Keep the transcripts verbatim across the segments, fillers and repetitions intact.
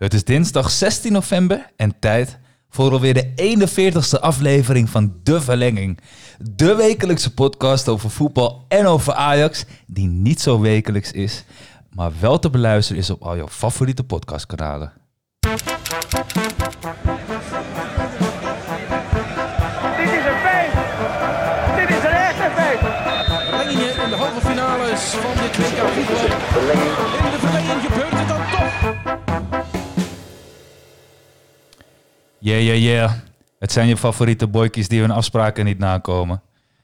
Het is dinsdag zestien november en tijd voor alweer de eenenveertigste aflevering van De Verlenging. De wekelijkse podcast over voetbal en over Ajax, die niet zo wekelijks is, maar wel te beluisteren is op al jouw favoriete podcastkanalen. Dit is een feit. Dit is een echte feit. Verlengingen in de halve finales van dit W K voetbal. In de verlenging gebeurt het dan toch. Yeah, yeah, yeah. Het zijn je favoriete boykies die hun afspraken niet nakomen.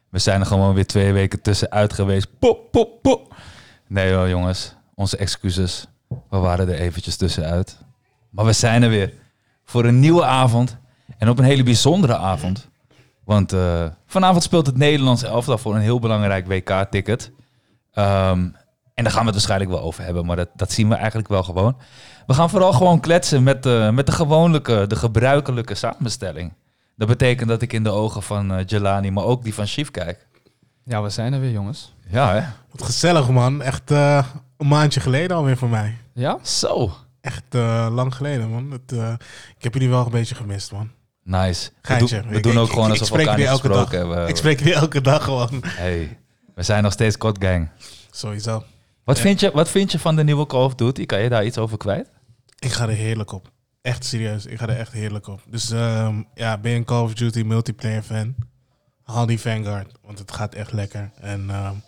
We zijn er gewoon weer twee weken tussenuit geweest. Pop, pop, pop. Nee hoor jongens, onze excuses. We waren er eventjes tussenuit. Maar we zijn er weer voor een nieuwe avond en op een hele bijzondere avond. Want uh, vanavond speelt het Nederlands elftal voor een heel belangrijk W K-ticket. Um, en daar gaan we het waarschijnlijk wel over hebben, maar dat, dat zien we eigenlijk wel gewoon. We gaan vooral gewoon kletsen met, uh, met de gewone, de gebruikelijke samenstelling. Dat betekent dat ik in de ogen van uh, Jelani, maar ook die van Chief kijk. Ja, we zijn er weer jongens. Ja hè? Wat gezellig man, echt uh, een maandje geleden alweer voor mij. Ja? Zo. Echt uh, lang geleden, man. Het, uh, ik heb jullie wel een beetje gemist, man. Nice. Geintje. We, do- we ik, doen ook ik, gewoon ik, alsof we elkaar niet gesproken hebben. Ik spreek jullie elke dag gewoon. Hey, we zijn nog steeds God Gang. Sowieso. Wat, ja. vind je, wat vind je van de nieuwe Call of Duty? Kan je daar iets over kwijt? Ik ga er heerlijk op. Echt serieus. Ik ga er echt heerlijk op. Dus um, ja, ben je een Call of Duty multiplayer fan? Haal die Vanguard, want het gaat echt lekker. En... Um,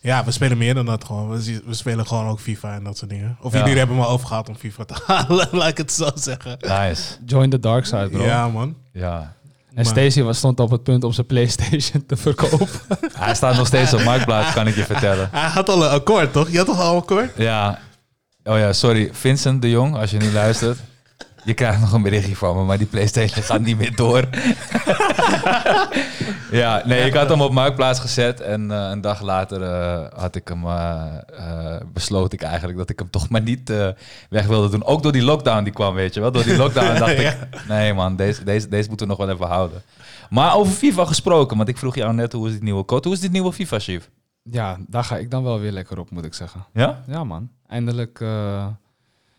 ja, we spelen meer dan dat gewoon. We, we spelen gewoon ook FIFA en dat soort dingen. Of ja. Jullie hebben me overgehaald om FIFA te halen, laat ik het zo zeggen. Nice. Join the dark side, bro. Ja, man. Ja. En Stacey stond op het punt om zijn PlayStation te verkopen. Hij staat nog steeds op Marktplaats, kan ik je vertellen. Hij had al een akkoord, toch? Je had toch al een akkoord? Ja. Oh ja, sorry. Vincent de Jong, als je niet luistert. Je krijgt nog een berichtje van me, maar die PlayStation gaat niet meer door. Ja, nee, ik had hem op Marktplaats gezet en uh, een dag later uh, had ik hem, uh, uh, besloot ik eigenlijk dat ik hem toch maar niet uh, weg wilde doen. Ook door die lockdown die kwam, weet je wel. Door die lockdown dacht ja. Ik, nee man, deze, deze, deze moeten we nog wel even houden. Maar over FIFA gesproken, want ik vroeg jou net hoe is dit nieuwe code, hoe is dit nieuwe FIFA, Chief? Ja, daar ga ik dan wel weer lekker op, moet ik zeggen. Ja? Ja man, eindelijk... Uh...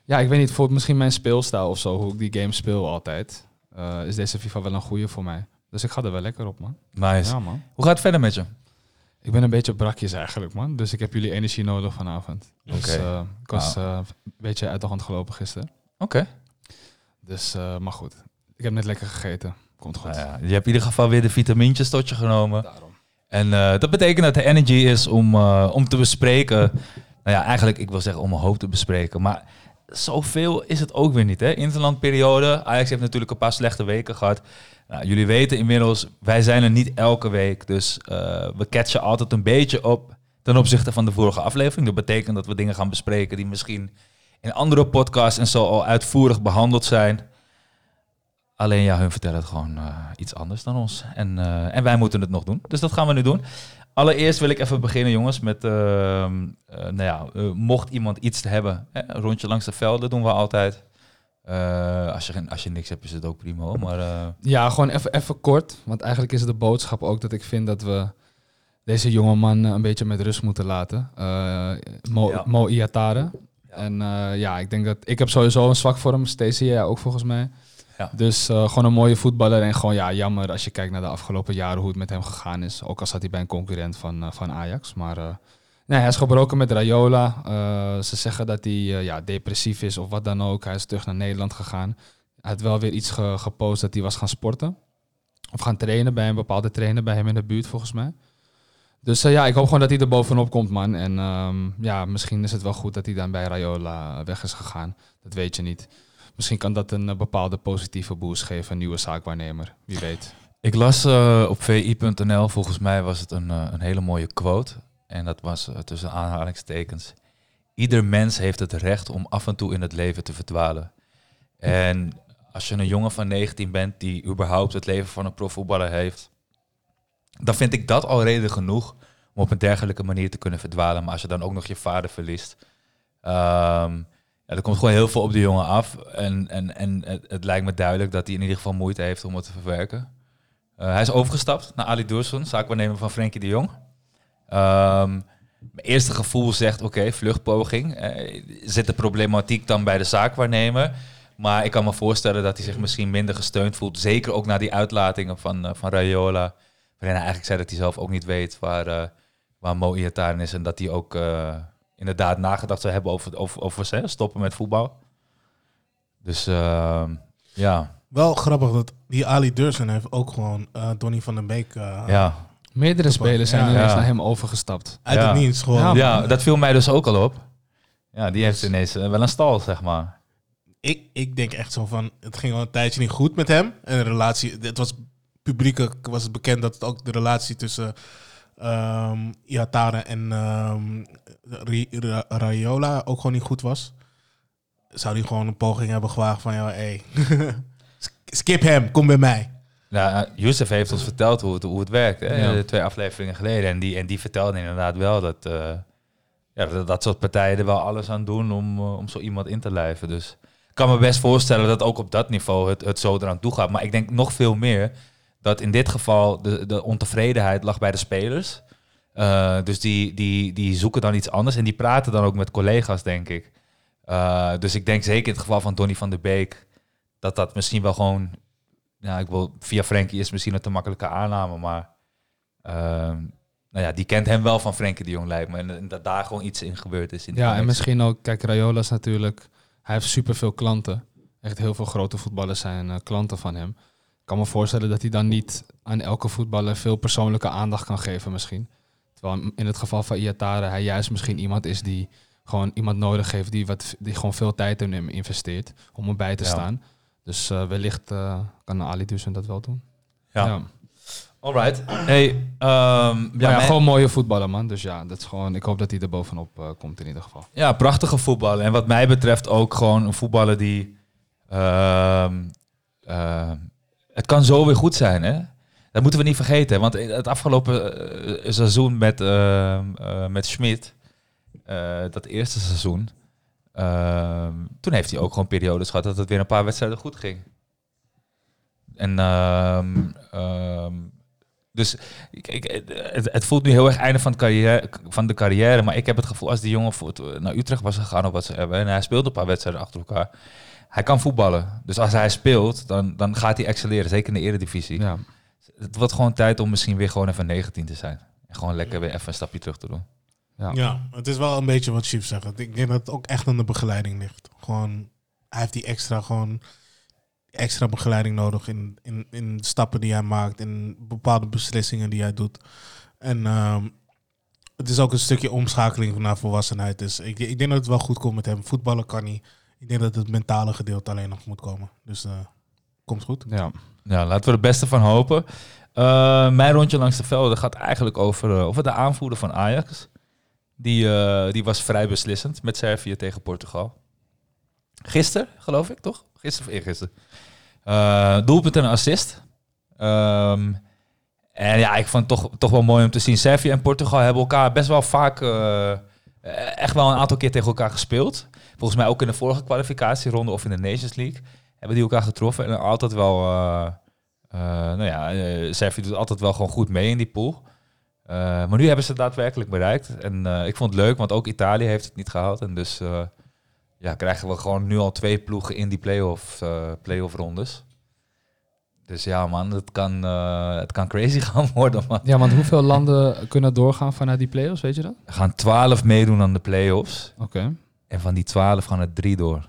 Ja, ik weet niet, voor misschien mijn speelstijl of zo, hoe ik die game speel altijd, uh, is deze FIFA wel een goeie voor mij. Dus ik ga er wel lekker op, man. Nice. Ja, man. Hoe gaat het verder met je? Ik ben een beetje brakjes eigenlijk, man. Dus ik heb jullie energie nodig vanavond. Okay. Dus uh, ik was uh, een beetje uit de hand gelopen gisteren. Oké. Okay. Dus, uh, maar goed. Ik heb net lekker gegeten. Komt goed. Nou ja, je hebt in ieder geval weer de vitamintjes tot je genomen. Daarom. En uh, dat betekent dat de energy is om, uh, om te bespreken. Nou ja, eigenlijk, ik wil zeggen om een hoop te bespreken, maar... Zoveel is het ook weer niet, hè? Interlandperiode. Ajax heeft natuurlijk een paar slechte weken gehad. Nou, jullie weten inmiddels, wij zijn er niet elke week. Dus uh, we catchen altijd een beetje op ten opzichte van de vorige aflevering. Dat betekent dat we dingen gaan bespreken die misschien in andere podcasts en zo al uitvoerig behandeld zijn. Alleen ja, hun vertellen het gewoon uh, iets anders dan ons. En, uh, en wij moeten het nog doen. Dus dat gaan we nu doen. Allereerst wil ik even beginnen, jongens, met, uh, uh, nou ja, uh, mocht iemand iets hebben, hè, een rondje langs de velden doen we altijd. Uh, als, je, als je niks hebt, is het ook prima, maar... Uh... Ja, gewoon even, even kort, want eigenlijk is de boodschap ook dat ik vind dat we deze jongeman een beetje met rust moeten laten. Uh, Mo, ja. Mo Ihattaren. Ja. En uh, ja, ik denk dat... Ik heb sowieso een zwak voor hem, Stacey, ja, ook volgens mij. Ja. Dus uh, gewoon een mooie voetballer en gewoon ja, jammer als je kijkt naar de afgelopen jaren hoe het met hem gegaan is. Ook al zat hij bij een concurrent van, uh, van Ajax. Maar uh, nee, hij is gebroken met Raiola. Uh, ze zeggen dat hij uh, ja, depressief is of wat dan ook. Hij is terug naar Nederland gegaan. Hij had wel weer iets ge- gepost dat hij was gaan sporten. Of gaan trainen bij een bepaalde trainer bij hem in de buurt volgens mij. Dus uh, ja, ik hoop gewoon dat hij er bovenop komt, man. En um, ja, misschien is het wel goed dat hij dan bij Raiola weg is gegaan. Dat weet je niet. Misschien kan dat een bepaalde positieve boost geven, een nieuwe zaakwaarnemer, wie weet. Ik las uh, op v i punt n l, volgens mij was het een, uh, een hele mooie quote. En dat was uh, tussen aanhalingstekens. Ieder mens heeft het recht om af en toe in het leven te verdwalen. En als je een jongen van negentien bent die überhaupt het leven van een profvoetballer heeft, dan vind ik dat al reden genoeg om op een dergelijke manier te kunnen verdwalen. Maar als je dan ook nog je vader verliest... Um, Ja, er komt gewoon heel veel op de jongen af. En, en, en het, het lijkt me duidelijk dat hij in ieder geval moeite heeft om het te verwerken. Uh, hij is overgestapt naar Ali Dursun, zaakwaarnemer van Frenkie de Jong. Um, Mijn eerste gevoel zegt, oké, okay, vluchtpoging. Uh, zit de problematiek dan bij de zaakwaarnemer? Maar ik kan me voorstellen dat hij zich misschien minder gesteund voelt. Zeker ook na die uitlatingen van, uh, van Raiola. Waarin hij eigenlijk zei dat hij zelf ook niet weet waar, uh, waar Mo Ihattaren is. En dat hij ook uh, inderdaad nagedacht zou hebben over, over, over hè, stoppen met voetbal. Dus uh, ja. Wel grappig dat die Ali Dursun heeft ook gewoon uh, Donny van den Beek... Uh, ja. Meerdere spelers zijn ja, ineens ja. naar hem overgestapt. Uit ja. het niets gewoon. Ja, ja, dat viel mij dus ook al op. Ja, die heeft ineens wel een stal, zeg maar. Ik, ik denk echt zo van, het ging al een tijdje niet goed met hem. En de relatie, het was publiekelijk was het bekend dat het ook de relatie tussen um, Ihattaren en um, Raiola ook gewoon niet goed was. Zou hij gewoon een poging hebben gewaagd van, joh, hey, skip hem, kom bij mij. Nou, Youssef heeft ons verteld hoe het, hoe het werkt, hè? Ja. Twee afleveringen geleden. En die, en die vertelde inderdaad wel dat, uh, ja, dat dat soort partijen er wel alles aan doen om, uh, om zo iemand in te lijven. Dus ik kan me best voorstellen dat ook op dat niveau het, het zo eraan toe gaat. Maar ik denk nog veel meer dat in dit geval de, de ontevredenheid lag bij de spelers. Uh, dus die, die, die zoeken dan iets anders en die praten dan ook met collega's, denk ik. Uh, dus ik denk zeker in het geval van Donny van der Beek dat dat misschien wel gewoon... Nou, ik wil, via Frenkie is misschien een te makkelijke aanname, maar uh, nou ja, die kent hem wel van Frenkie de Jong, lijkt me. En, en dat daar gewoon iets in gebeurd is. In ja, connectie. En misschien ook, kijk, Raiola is natuurlijk, hij heeft superveel klanten. Echt heel veel grote voetballers zijn uh, klanten van hem. Ik kan me voorstellen dat hij dan niet aan elke voetballer veel persoonlijke aandacht kan geven misschien. Terwijl in het geval van Ihattaren hij juist misschien iemand is die gewoon iemand nodig heeft die, wat, die gewoon veel tijd in hem investeert om erbij te ja. staan. Dus uh, wellicht uh, kan Ali Dussen dat wel doen. Ja. ja. Alright. Hey, um, ja, ja, gewoon mooie voetballer, man. Dus ja, dat is gewoon, ik hoop dat hij er bovenop uh, komt in ieder geval. Ja, prachtige voetballer. En wat mij betreft ook gewoon een voetballer die... Uh, uh, het kan zo weer goed zijn, hè? Dat moeten we niet vergeten. Want het afgelopen uh, seizoen met, uh, uh, met Schmid, uh, dat eerste seizoen... Uh, toen heeft hij ook gewoon periodes gehad dat het weer een paar wedstrijden goed ging. En uh, uh, dus ik, ik, het, het voelt nu heel erg einde van, het carrière, van de carrière, maar ik heb het gevoel als die jongen voort, naar Utrecht was gegaan of wat ze hebben, en hij speelde een paar wedstrijden achter elkaar, hij kan voetballen. Dus als hij speelt, dan, dan gaat hij excelleren, zeker in de eredivisie. Ja. Het wordt gewoon tijd om misschien weer gewoon even negentien te zijn. En gewoon lekker weer even een stapje terug te doen. Ja. ja, het is wel een beetje wat Chief zegt. Ik denk dat het ook echt aan de begeleiding ligt. Gewoon, hij heeft die extra, gewoon, extra begeleiding nodig in, in, in stappen die hij maakt, in bepaalde beslissingen die hij doet. En um, het is ook een stukje omschakeling naar volwassenheid. Dus ik, ik denk dat het wel goed komt met hem. Voetballen kan niet. Ik denk dat het mentale gedeelte alleen nog moet komen. Dus uh, komt goed. Ja. ja, laten we er het beste van hopen. Uh, mijn rondje langs de velden gaat eigenlijk over, uh, over de aanvoerder van Ajax. Die, uh, die was vrij beslissend met Servië tegen Portugal. Gisteren, geloof ik, toch? Gisteren of eergisteren. Uh, doelpunt en een assist. Um, en ja, ik vond het toch, toch wel mooi om te zien. Servië en Portugal hebben elkaar best wel vaak... Uh, echt wel een aantal keer tegen elkaar gespeeld. Volgens mij ook in de vorige kwalificatieronde of in de Nations League... hebben die elkaar getroffen. En altijd wel... Uh, uh, nou ja, uh, Servië doet altijd wel gewoon goed mee in die pool... Uh, maar nu hebben ze het daadwerkelijk bereikt. En uh, ik vond het leuk, want ook Italië heeft het niet gehaald. En dus uh, ja, krijgen we gewoon nu al twee ploegen in die play-off, uh, play-off rondes. Dus ja man, het kan, uh, het kan crazy gaan worden. Man. Ja, want hoeveel landen kunnen doorgaan vanuit die play-offs, weet je dat? Er gaan twaalf meedoen aan de play-offs. Oké. Okay. En van die twaalf gaan er drie door.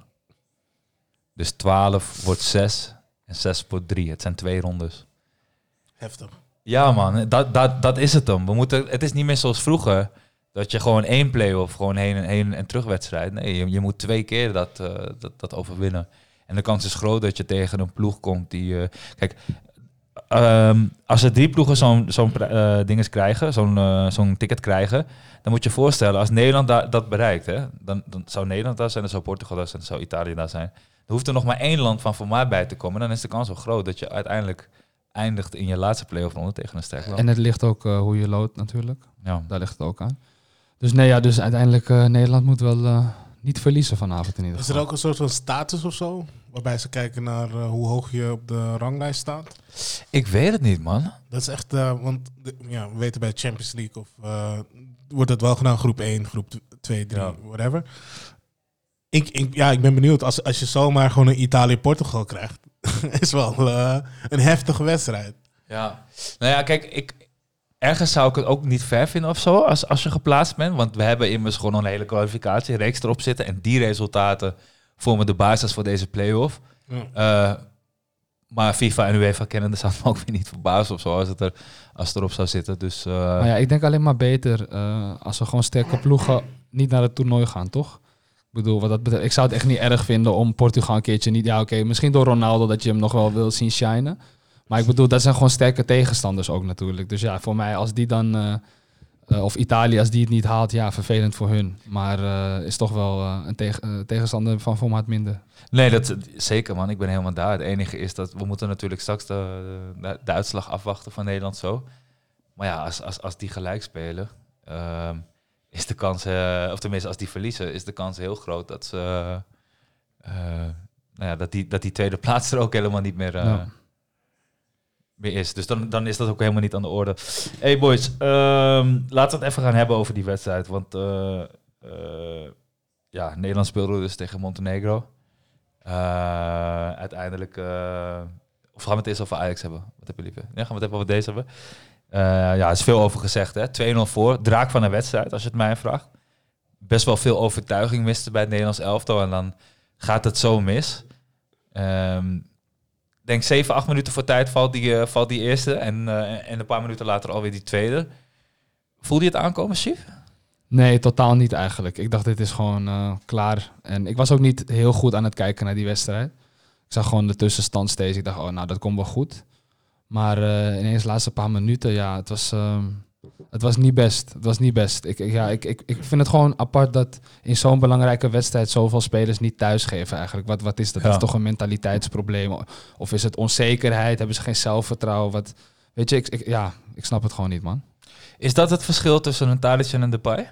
Dus twaalf wordt zes en zes wordt drie. Het zijn twee rondes. Heftig. Ja man, dat, dat, dat is het dan. We moeten, het is niet meer zoals vroeger, dat je gewoon één play-off, gewoon heen en, heen en terugwedstrijd. Nee, je, je moet twee keer dat, uh, dat, dat overwinnen. En de kans is groot dat je tegen een ploeg komt die... Uh, kijk, um, als er drie ploegen zo'n zo'n uh, dinges krijgen, zo'n uh, zo'n ticket krijgen, dan moet je voorstellen, als Nederland da- dat bereikt, hè, dan, dan zou Nederland daar zijn, dan zou Portugal daar zijn, dan zou Italië daar zijn. Dan hoeft er nog maar één land van formaat bij te komen, dan is de kans wel groot dat je uiteindelijk... eindigt in je laatste play-off ronde tegen een sterk land. En het ligt ook uh, hoe je loopt natuurlijk. Ja. Daar ligt het ook aan. Dus nee, ja, dus uiteindelijk uh, Nederland moet wel uh, niet verliezen vanavond in ieder geval. Is er ook een soort van status of zo? Waarbij ze kijken naar uh, hoe hoog je op de ranglijst staat? Ik weet het niet, man. Dat is echt, uh, want ja, we weten bij Champions League of uh, wordt dat wel gedaan. Groep één, groep twee, drie, ja. whatever. Ik, ik, ja, ik ben benieuwd. Als, als je zomaar gewoon een Italië-Portugal krijgt, is wel uh, een heftige wedstrijd. Ja, nou ja, kijk, ik, ergens zou ik het ook niet ver vinden of zo, als, als je geplaatst bent. Want we hebben immers gewoon een hele kwalificatiereeks erop zitten. En die resultaten vormen de basis voor deze play-off. Ja. Uh, maar FIFA en UEFA kennen, dus zou me ook weer niet verbazen of zo, als het, er, als het erop zou zitten. Dus, uh... maar ja, ik denk alleen maar beter uh, als we gewoon sterke ploegen niet naar het toernooi gaan, toch? Ik bedoel, wat dat betreft, ik zou het echt niet erg vinden om Portugal een keertje niet... Ja, oké, okay, misschien door Ronaldo dat je hem nog wel wil zien shinen. Maar ik bedoel, dat zijn gewoon sterke tegenstanders ook natuurlijk. Dus ja, voor mij als die dan... Uh, uh, of Italië, als die het niet haalt, ja, vervelend voor hun. Maar uh, is toch wel uh, een teg- uh, tegenstander van formaat minder. Nee, dat zeker man. Ik ben helemaal daar. Het enige is dat we moeten natuurlijk straks de, de, de uitslag afwachten van Nederland zo. Maar ja, als, als, als die gelijk spelen... Uh, is de kans, uh, of tenminste als die verliezen, is de kans heel groot dat ze, uh, uh, nou ja, dat die, dat die tweede plaats er ook helemaal niet meer, uh, ja. meer is. Dus dan, dan is dat ook helemaal niet aan de orde. Hey boys, um, laten we het even gaan hebben over die wedstrijd, want uh, uh, ja, Nederland speelde dus tegen Montenegro. Uh, uiteindelijk, uh, of gaan we het eerst over Ajax hebben? Wat heb je liever? Ja, gaan we het even over deze hebben? Uh, ja, er is veel over gezegd, hè? twee nul voor, draak van een wedstrijd, als je het mij vraagt. Best wel veel overtuiging miste bij het Nederlands elftal en dan gaat het zo mis. Um, denk zeven, acht minuten voor tijd valt die, uh, valt die eerste en, uh, en een paar minuten later alweer die tweede. Voelde je het aankomen, Chief? Nee, totaal niet eigenlijk. Ik dacht, dit is gewoon uh, klaar. En ik was ook niet heel goed aan het kijken naar die wedstrijd. Ik zag gewoon de tussenstand steeds. Ik dacht, oh, nou, dat komt wel goed. Maar uh, ineens de laatste paar minuten, ja, het was, uh, het was niet best. Het was niet best. Ik, ik, ja, ik, ik, ik vind het gewoon apart dat in zo'n belangrijke wedstrijd zoveel spelers niet thuisgeven eigenlijk. Wat, wat is dat? Ja. Dat is toch een mentaliteitsprobleem? Of is het onzekerheid? Hebben ze geen zelfvertrouwen? Wat, weet je, ik, ik, ja, ik snap het gewoon niet, man. Is dat het verschil tussen een Tadic en een Depay?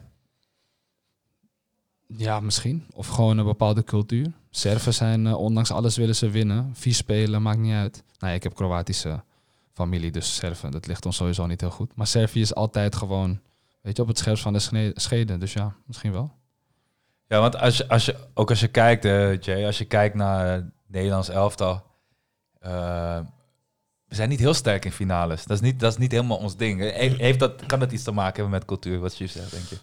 Ja, misschien. Of gewoon een bepaalde cultuur. Serven zijn, uh, ondanks alles willen ze winnen. Vies spelen, maakt niet uit. Nee, ik heb Kroatische... familie, dus Serven, dat ligt ons sowieso niet heel goed. Maar Servië is altijd gewoon, weet je, op het scherpst van de scheden. Dus ja, misschien wel. Ja, want als je, als je, ook als je kijkt, uh, Jay, als je kijkt naar het Nederlands elftal, uh, we zijn niet heel sterk in finales. Dat is niet, dat is niet helemaal ons ding. He, heeft dat, kan dat iets te maken hebben met cultuur, wat je zegt, denk je?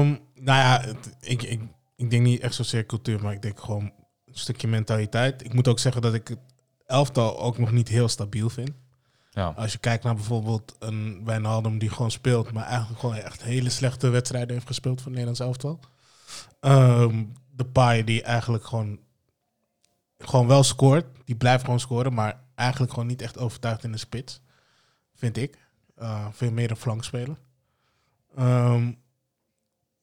Um, nou ja, het, ik, ik, ik denk niet echt zozeer cultuur, maar ik denk gewoon een stukje mentaliteit. Ik moet ook zeggen dat ik het elftal ook nog niet heel stabiel vind. Ja. Als je kijkt naar bijvoorbeeld een Wijnaldum die gewoon speelt, maar eigenlijk gewoon echt hele slechte wedstrijden heeft gespeeld voor het Nederlands elftal. Um, Depay die eigenlijk gewoon, gewoon wel scoort. Die blijft gewoon scoren, maar eigenlijk gewoon niet echt overtuigd in de spits. Vind ik. Uh, veel meer een flankspeler. Um,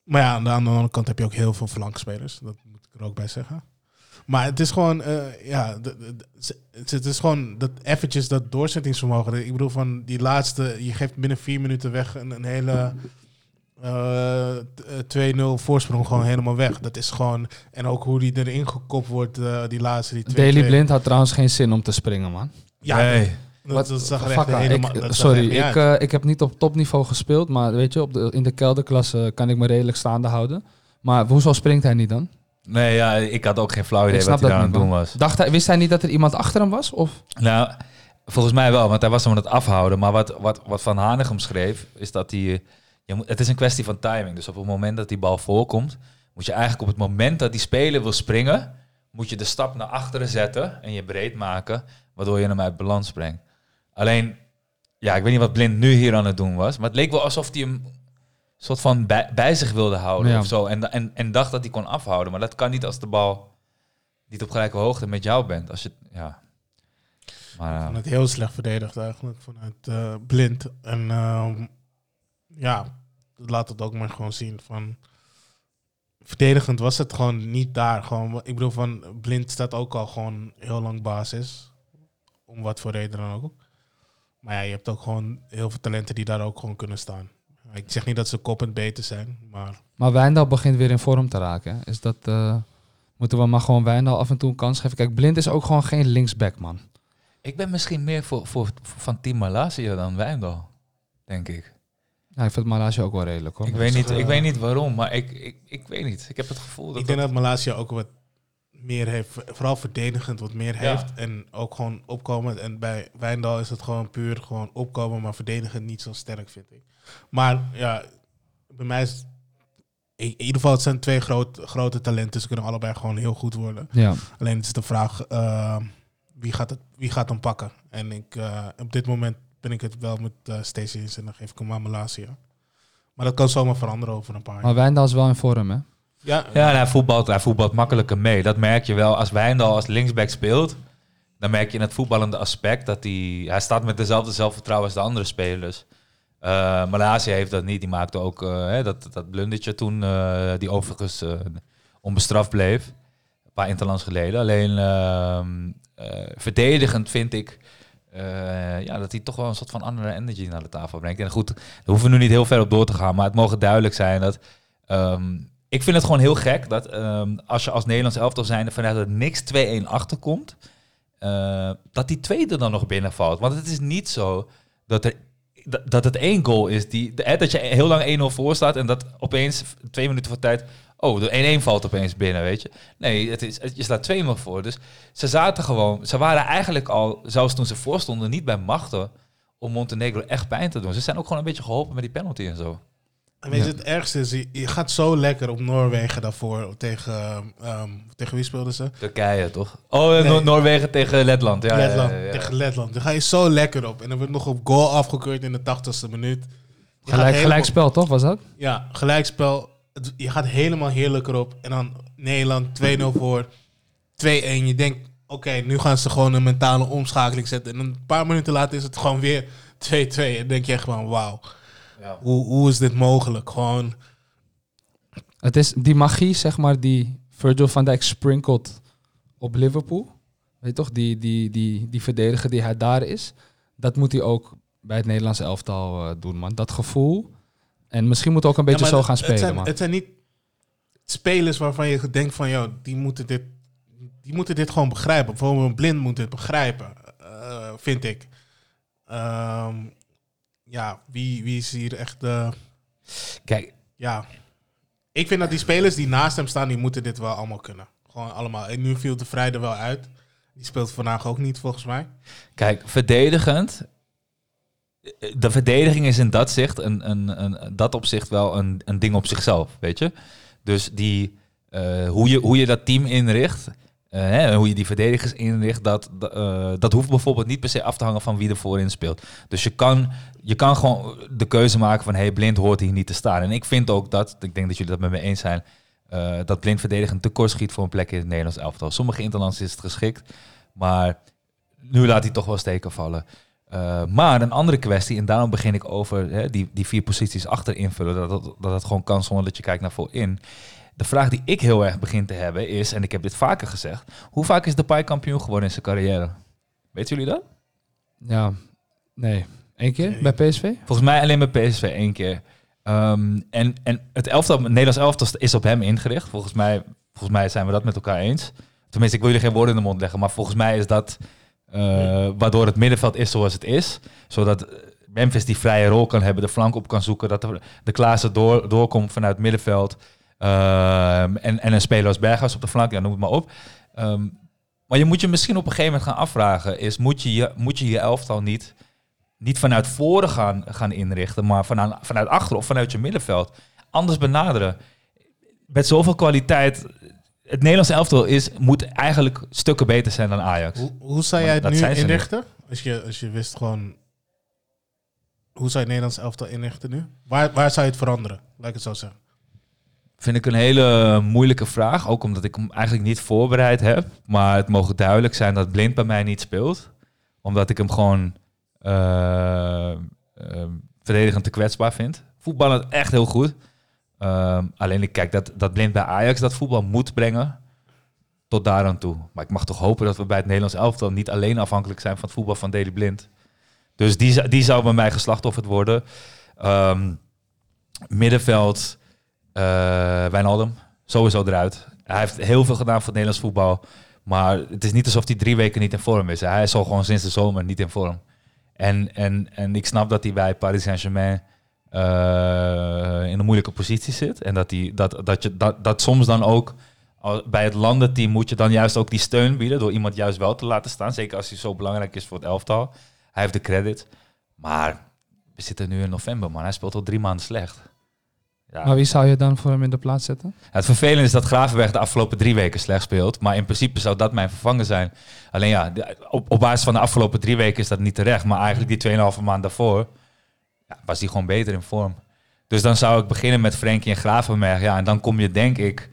maar ja, aan de andere kant heb je ook heel veel flankspelers. Dat moet ik er ook bij zeggen. Maar het is gewoon, uh, ja, het is gewoon dat eventjes dat doorzettingsvermogen. Ik bedoel, van die laatste, je geeft binnen vier minuten weg een, een hele uh, twee nul voorsprong gewoon helemaal weg. Dat is gewoon, en ook hoe die erin gekopt wordt, uh, die laatste, die twee. Daley Blind had trouwens geen zin om te springen, man. Ja, nee. Dat, dat zag er echt helemaal, ik, sorry, ik, uh, ik heb niet op topniveau gespeeld, maar weet je, op de, in de kelderklasse kan ik me redelijk staande houden. Maar hoezo springt hij niet dan? Nee, ja, ik had ook geen flauw idee wat hij daar aan het doen was. Dacht hij, wist hij niet dat er iemand achter hem was? Of? Nou, volgens mij wel, want hij was hem aan het afhouden. Maar wat, wat, wat Van Hanegem schreef, is dat hij... Je moet, het is een kwestie van timing. Dus op het moment dat die bal voorkomt, moet je eigenlijk op het moment dat die speler wil springen, moet je de stap naar achteren zetten en je breed maken, waardoor je hem uit balans brengt. Alleen, ja, ik weet niet wat Blind nu hier aan het doen was, maar het leek wel alsof hij hem... soort van bij, bij zich wilde houden, ja, of zo. En, en, en dacht dat hij kon afhouden. Maar dat kan niet als de bal niet op gelijke hoogte met jou bent. Als je, ja. Maar, uh... ik vond het heel slecht verdedigd eigenlijk vanuit uh, Blind. En uh, ja, laat het ook maar gewoon zien. Van, verdedigend was het gewoon niet daar. Gewoon, ik bedoel, van Blind staat ook al gewoon heel lang basis. Om wat voor reden dan ook. Maar ja, je hebt ook gewoon heel veel talenten die daar ook gewoon kunnen staan. Ik zeg niet dat ze koppend beter zijn, maar... Maar Wijndal begint weer in vorm te raken. Hè? Is dat... Uh, moeten we maar gewoon Wijndal af en toe een kans geven? Kijk, Blind is ook gewoon geen linksback, man. Ik ben misschien meer voor, voor, voor van Team Malaysia dan Wijndal, denk ik. Ja, ik vind Malaysia ook wel redelijk, hoor. Ik, weet niet, ik uh, weet niet waarom, maar ik, ik, ik weet niet. Ik heb het gevoel dat... Ik denk dat, dat Malaysia ook wat meer heeft, vooral verdedigend wat meer ja. heeft. En ook gewoon opkomend. En bij Wijndal is het gewoon puur gewoon opkomen, maar verdedigend niet zo sterk, vind ik. Maar ja, bij mij is... In ieder geval, het zijn twee groot, grote talenten. Ze kunnen allebei gewoon heel goed worden. Ja. Alleen het is de vraag, uh, wie, gaat het, wie gaat hem pakken? En ik, uh, op dit moment ben ik het wel met uh, Stacey eens en dan geef ik hem aan Malaysia. Maar dat kan zomaar veranderen over een paar jaar. Maar Wijndal is wel in vorm, hè? Ja, ja, hij voetbalt, hij voetbalt makkelijker mee. Dat merk je wel. Als Wijndal als linksback speelt, dan merk je in het voetballende aspect dat hij... Hij staat met dezelfde zelfvertrouwen als de andere spelers. Uh, Malaysia heeft dat niet. Die maakte ook uh, hè, dat, dat blundertje toen, uh, die overigens uh, onbestraft bleef. Een paar interlands geleden. Alleen uh, uh, verdedigend vind ik uh, ja, dat hij toch wel een soort van andere energy naar de tafel brengt. En goed, daar hoeven we nu niet heel ver op door te gaan. Maar het mogen duidelijk zijn dat... Um, ik vind het gewoon heel gek dat um, als je als Nederlands elftal zijnde vanuit het niks twee-een achterkomt, uh, dat die tweede dan nog binnenvalt. Want het is niet zo dat er... dat het één goal is. Die, dat je heel lang één nul voor staat en dat opeens twee minuten voor tijd... Oh, de één-één valt opeens binnen, weet je. Nee, het is, je slaat twee nul voor. Dus ze zaten gewoon... Ze waren eigenlijk al, zelfs toen ze voorstonden, niet bij machten om Montenegro echt pijn te doen. Ze zijn ook gewoon een beetje geholpen met die penalty en zo. En weet je, het ergste is, je gaat zo lekker op Noorwegen daarvoor. Tegen, um, tegen wie speelden ze? Turkije, toch? Oh, nee. no- Noorwegen tegen Letland. Ja, Letland ja, ja, ja. Tegen Letland. Daar ga je zo lekker op. En dan wordt nog op goal afgekeurd in de tachtigste minuut. Je Gelijk, helemaal... Gelijkspel, toch? Was dat? Ja, gelijkspel. Je gaat helemaal heerlijk erop. En dan Nederland, twee nul voor. twee-één. Je denkt, oké, okay, nu gaan ze gewoon een mentale omschakeling zetten. En een paar minuten later is het gewoon weer twee-twee. En dan denk je echt van, wauw. Ja. Hoe, hoe is dit mogelijk? Gewoon... Het is die magie, zeg maar, die Virgil van Dijk sprinkelt op Liverpool. Weet je toch? Die, die, die, die verdediger die hij daar is. Dat moet hij ook bij het Nederlands elftal uh, doen, man. Dat gevoel. En misschien moet ook een beetje ja, zo het, gaan spelen, het zijn, man. Het zijn niet spelers waarvan je denkt van, joh, die moeten dit, die moeten dit gewoon begrijpen. Bijvoorbeeld een blind moet dit begrijpen, uh, vind ik. Um, Ja, wie, wie is hier echt... Uh... Kijk. Ja. Ik vind dat die spelers die naast hem staan, die moeten dit wel allemaal kunnen. Gewoon allemaal. En nu viel de Vrij er wel uit. Die speelt vandaag ook niet, volgens mij. Kijk, verdedigend. De verdediging is in dat, zicht een, een, een, dat opzicht wel een, een ding op zichzelf, weet je. Dus die, uh, hoe, je, hoe je dat team inricht... Uh, hè, hoe je die verdedigers inricht, dat, uh, dat hoeft bijvoorbeeld niet per se af te hangen van wie er voorin speelt. Dus je kan, je kan gewoon de keuze maken van, hey, Blind hoort hier niet te staan. En ik vind ook dat, ik denk dat jullie dat met me eens zijn, uh, dat Blind verdedigend tekort schiet voor een plek in het Nederlands elftal. Sommige interlands is het geschikt, maar nu laat hij toch wel steken vallen. Uh, maar een andere kwestie, en daarom begin ik over hè, die, die vier posities achter invullen, dat dat, dat dat gewoon kan zonder dat je kijkt naar voorin. De vraag die ik heel erg begin te hebben is, en ik heb dit vaker gezegd, hoe vaak is Depay kampioen geworden in zijn carrière? Weten jullie dat? Ja, nee. Eén keer nee. Bij P S V? Volgens mij alleen bij P S V één keer. Um, en, en het elftal, het Nederlands elftal is op hem ingericht. Volgens mij, volgens mij zijn we dat met elkaar eens. Tenminste, ik wil jullie geen woorden in de mond leggen, maar volgens mij is dat uh, nee. waardoor het middenveld is zoals het is. Zodat Memphis die vrije rol kan hebben, de flank op kan zoeken, dat de, de Klaassen door, doorkomt vanuit het middenveld. Uh, en, en een speler als Berghuis op de flank, ja, noem het maar op. Um, maar je moet je misschien op een gegeven moment gaan afvragen, is moet je je, moet je, je elftal niet, niet vanuit voren gaan, gaan inrichten, maar vanuit, vanuit achteren of vanuit je middenveld. Anders benaderen. Met zoveel kwaliteit. Het Nederlandse elftal is, moet eigenlijk stukken beter zijn dan Ajax. Hoe, hoe zou jij het nu inrichten? Als je, als je wist gewoon... Hoe zou je het Nederlands elftal inrichten nu? Waar, waar zou je het veranderen? Laat ik het zo zeggen. Vind ik een hele moeilijke vraag. Ook omdat ik hem eigenlijk niet voorbereid heb. Maar het mogen duidelijk zijn dat Blind bij mij niet speelt. Omdat ik hem gewoon uh, uh, verdedigend te kwetsbaar vind. Voetballend echt heel goed. Uh, alleen ik kijk dat, dat Blind bij Ajax dat voetbal moet brengen. Tot daar aan toe. Maar ik mag toch hopen dat we bij het Nederlands elftal niet alleen afhankelijk zijn van het voetbal van Daley Blind. Dus die, die zou bij mij geslachtofferd worden. Um, middenveld... Uh, Wijnaldum, sowieso eruit. Hij heeft heel veel gedaan voor het Nederlands voetbal. Maar het is niet alsof hij drie weken niet in vorm is. Hij is al gewoon sinds de zomer niet in vorm. En, en, en ik snap dat hij bij Paris Saint-Germain Uh, in een moeilijke positie zit. En dat, die, dat, dat, je, dat, dat soms dan ook bij het landenteam moet je dan juist ook die steun bieden door iemand juist wel te laten staan. Zeker als hij zo belangrijk is voor het elftal. Hij heeft de credit. Maar we zitten nu in november, man. Hij speelt al drie maanden slecht. Ja. Maar wie zou je dan voor hem in de plaats zetten? Ja, het vervelende is dat Gravenberch de afgelopen drie weken slecht speelt. Maar in principe zou dat mijn vervanger zijn. Alleen ja, op, op basis van de afgelopen drie weken is dat niet terecht. Maar eigenlijk die tweeënhalve maand daarvoor... Ja, was die gewoon beter in vorm. Dus dan zou ik beginnen met Frenkie en Gravenberch. Ja, en dan kom je denk ik...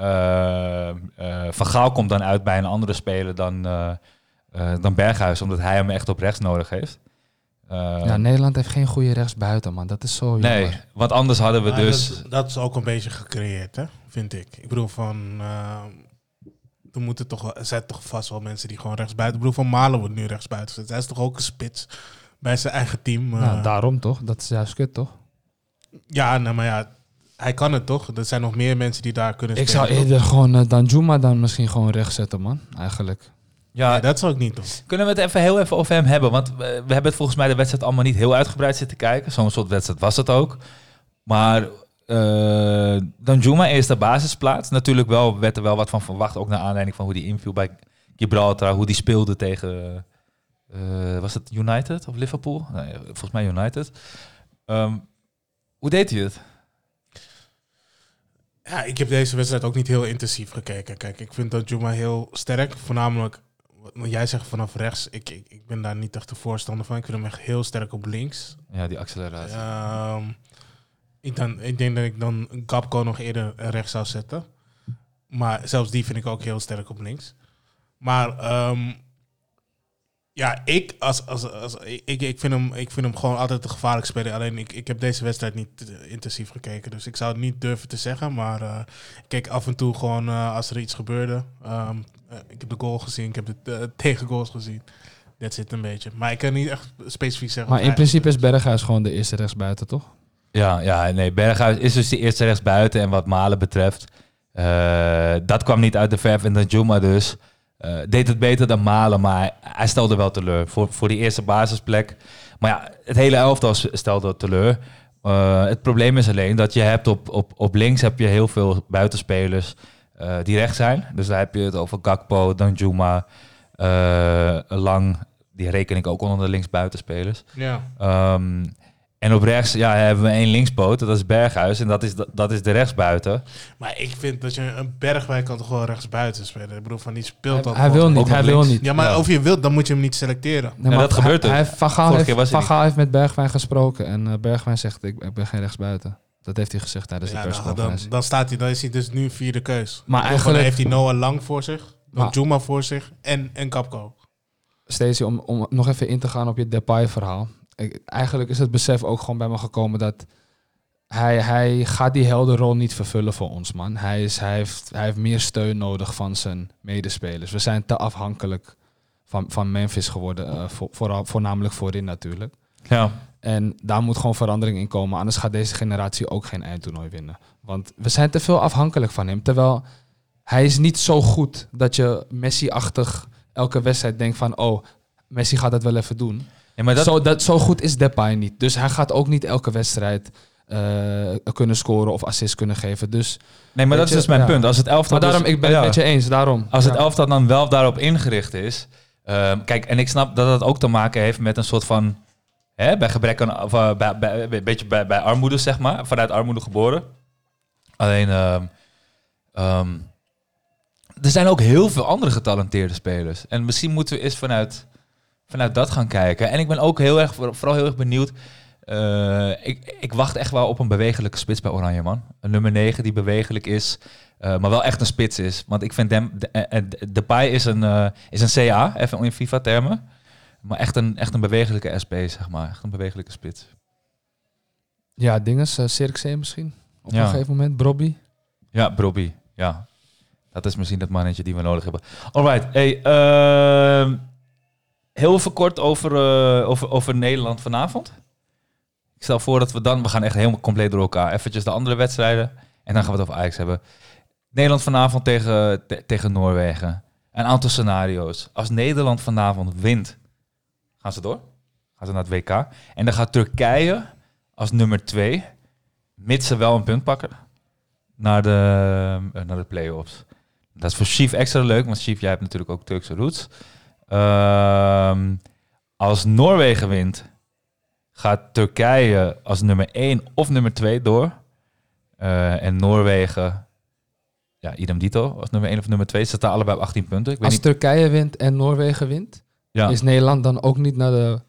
Uh, uh, Van Gaal komt dan uit bij een andere speler dan, uh, uh, dan Berghuis. Omdat hij hem echt op rechts nodig heeft. Uh, ja, Nederland heeft geen goede rechtsbuiten, man. Dat is zo jammer. Nee, want anders hadden we dus... Dat, dat is ook een beetje gecreëerd, hè, vind ik. Ik bedoel van... Uh, er moeten toch, er zijn toch vast wel mensen die gewoon rechtsbuiten... Ik bedoel van Malen wordt nu rechtsbuiten gezet. Hij is toch ook een spits... Bij zijn eigen team. Nou, uh, daarom toch? Dat is juist kut, toch? Ja, nou, maar ja, hij kan het toch? Er zijn nog meer mensen die daar kunnen spelen. Ik zou eerder gewoon uh, Danjuma dan misschien gewoon recht zetten, man. Eigenlijk. Ja, nee, dat zou ik niet doen. Kunnen we het even heel even over hem hebben? Want we, we hebben het volgens mij de wedstrijd allemaal niet heel uitgebreid zitten kijken. Zo'n soort wedstrijd was het ook. Maar uh, Danjuma eerst de basisplaats. Natuurlijk wel, werd er wel wat van verwacht. Ook naar aanleiding van hoe die inviel bij Gibraltar. Hoe die speelde tegen... Uh, Uh, was het United of Liverpool? Nee, volgens mij United. Um, hoe deed hij het? Ja, ik heb deze wedstrijd ook niet heel intensief gekeken. Kijk, ik vind dat Juma heel sterk. Voornamelijk, wat jij zegt vanaf rechts. Ik, ik, ik ben daar niet echt de voorstander van. Ik vind hem echt heel sterk op links. Ja, die acceleratie. Um, ik, dan, ik denk dat ik dan Gakpo nog eerder rechts zou zetten. Maar zelfs die vind ik ook heel sterk op links. Maar... Um, Ja, ik, als, als, als, ik, ik, vind hem, ik vind hem gewoon altijd een gevaarlijk speler. Alleen ik, ik heb deze wedstrijd niet intensief gekeken. Dus ik zou het niet durven te zeggen. Maar uh, ik keek af en toe gewoon uh, als er iets gebeurde. Um, uh, ik heb de goal gezien. Ik heb de uh, tegengoals gezien. Dat zit een beetje. Maar ik kan niet echt specifiek zeggen. Maar in principe is Berghuis gewoon de eerste rechtsbuiten, toch? Ja, ja, nee. Berghuis is dus de eerste rechtsbuiten. En wat Malen betreft, uh, dat kwam niet uit de verf. En Danjuma dus... Uh, deed het beter dan Malen, maar hij stelde wel teleur. Voor, voor die eerste basisplek. Maar ja, het hele elftal stelde teleur. Uh, het probleem is alleen dat je hebt op, op, op links heb je heel veel buitenspelers uh, die recht zijn. Dus daar heb je het over Gakpo, Danjuma, uh, Lang. Die reken ik ook onder de linksbuitenspelers. Ja. Um, en op rechts ja, hebben we één linkspoot. Dat is Berghuis. En dat is, dat is de rechtsbuiten. Maar ik vind dat je een Bergwijn kan toch wel rechtsbuiten spelen. Ik bedoel, van die speelt hij, hij wil niet. Hij wil niet. Ja, maar ja. Of je wilt, dan moet je hem niet selecteren. Nee, maar ja, dat hij, gebeurt hij, ook. Van Gaal heeft, heeft met Bergwijn gesproken. En uh, Bergwijn zegt, ik, ik ben geen rechtsbuiten. Dat heeft hij gezegd tijdens ja, de persconferentie. Dan, dan, staat hij, dan is hij dus nu vierde keus. Maar bedoel, eigenlijk heeft hij Noah Lang voor zich. Danjuma voor zich. En, en Gakpo. Stacey, om, om nog even in te gaan op je Depay-verhaal. Ik, eigenlijk is het besef ook gewoon bij me gekomen dat hij, hij gaat die heldenrol niet vervullen voor ons, man. Hij, is, hij, heeft, hij heeft meer steun nodig van zijn medespelers. We zijn te afhankelijk van, van Memphis geworden, uh, voor, voor, voornamelijk voorin natuurlijk. Ja. En daar moet gewoon verandering in komen, anders gaat deze generatie ook geen eindtoernooi winnen. Want we zijn te veel afhankelijk van hem, terwijl hij is niet zo goed dat je Messi-achtig elke wedstrijd denkt van oh, Messi gaat dat wel even doen. Ja, maar dat... Zo, dat, zo goed is Depay niet. Dus hij gaat ook niet elke wedstrijd uh, kunnen scoren of assist kunnen geven. Dus, nee, maar dat je, is dus mijn ja. punt. Als het elftal maar daarom, dus, ik ben ja. het met je eens. Daarom. Als ja. het elftal dan wel daarop ingericht is... Uh, kijk, en ik snap dat dat ook te maken heeft met een soort van... Hè, bij gebrek aan... Of, uh, bij, bij, bij, beetje bij, bij armoede, zeg maar. Vanuit armoede geboren. Alleen... Uh, um, er zijn ook heel veel andere getalenteerde spelers. En misschien moeten we eens vanuit... Vanuit dat gaan kijken. En ik ben ook heel erg, vooral heel erg benieuwd. Uh, ik, ik wacht echt wel op een bewegelijke spits bij Oranje, man. Een nummer negen die bewegelijk is, uh, maar wel echt een spits is. Want ik vind Dem, de, de, de Depay is een, uh, is een C A, even in FIFA-termen. Maar echt een, echt een bewegelijke S P, zeg maar. Echt een bewegelijke spits. Ja, dinges, uh, Cirque C misschien. Op ja. een gegeven moment, Brobby. Ja, Brobby, ja. Dat is misschien dat mannetje die we nodig hebben. Alright, hey... Uh, Heel even kort over, uh, over, over Nederland vanavond. Ik stel voor dat we dan... We gaan echt helemaal compleet door elkaar. Eventjes de andere wedstrijden. En dan gaan we het over Ajax hebben. Nederland vanavond tegen, te, tegen Noorwegen. Een aantal scenario's. Als Nederland vanavond wint... Gaan ze door. Gaan ze naar het W K. En dan gaat Turkije als nummer twee. Mits ze wel een punt pakken naar de, naar de play-offs. Dat is voor Chief extra leuk, want Chief, jij hebt natuurlijk ook Turkse roots. Uh, als Noorwegen wint, gaat Turkije als nummer één of nummer twee door. Uh, en Noorwegen, ja, idem dito, als nummer één of nummer twee, staat daar allebei op achttien punten. Ik weet als niet... Turkije wint en Noorwegen wint, ja. Is Nederland dan ook niet naar de...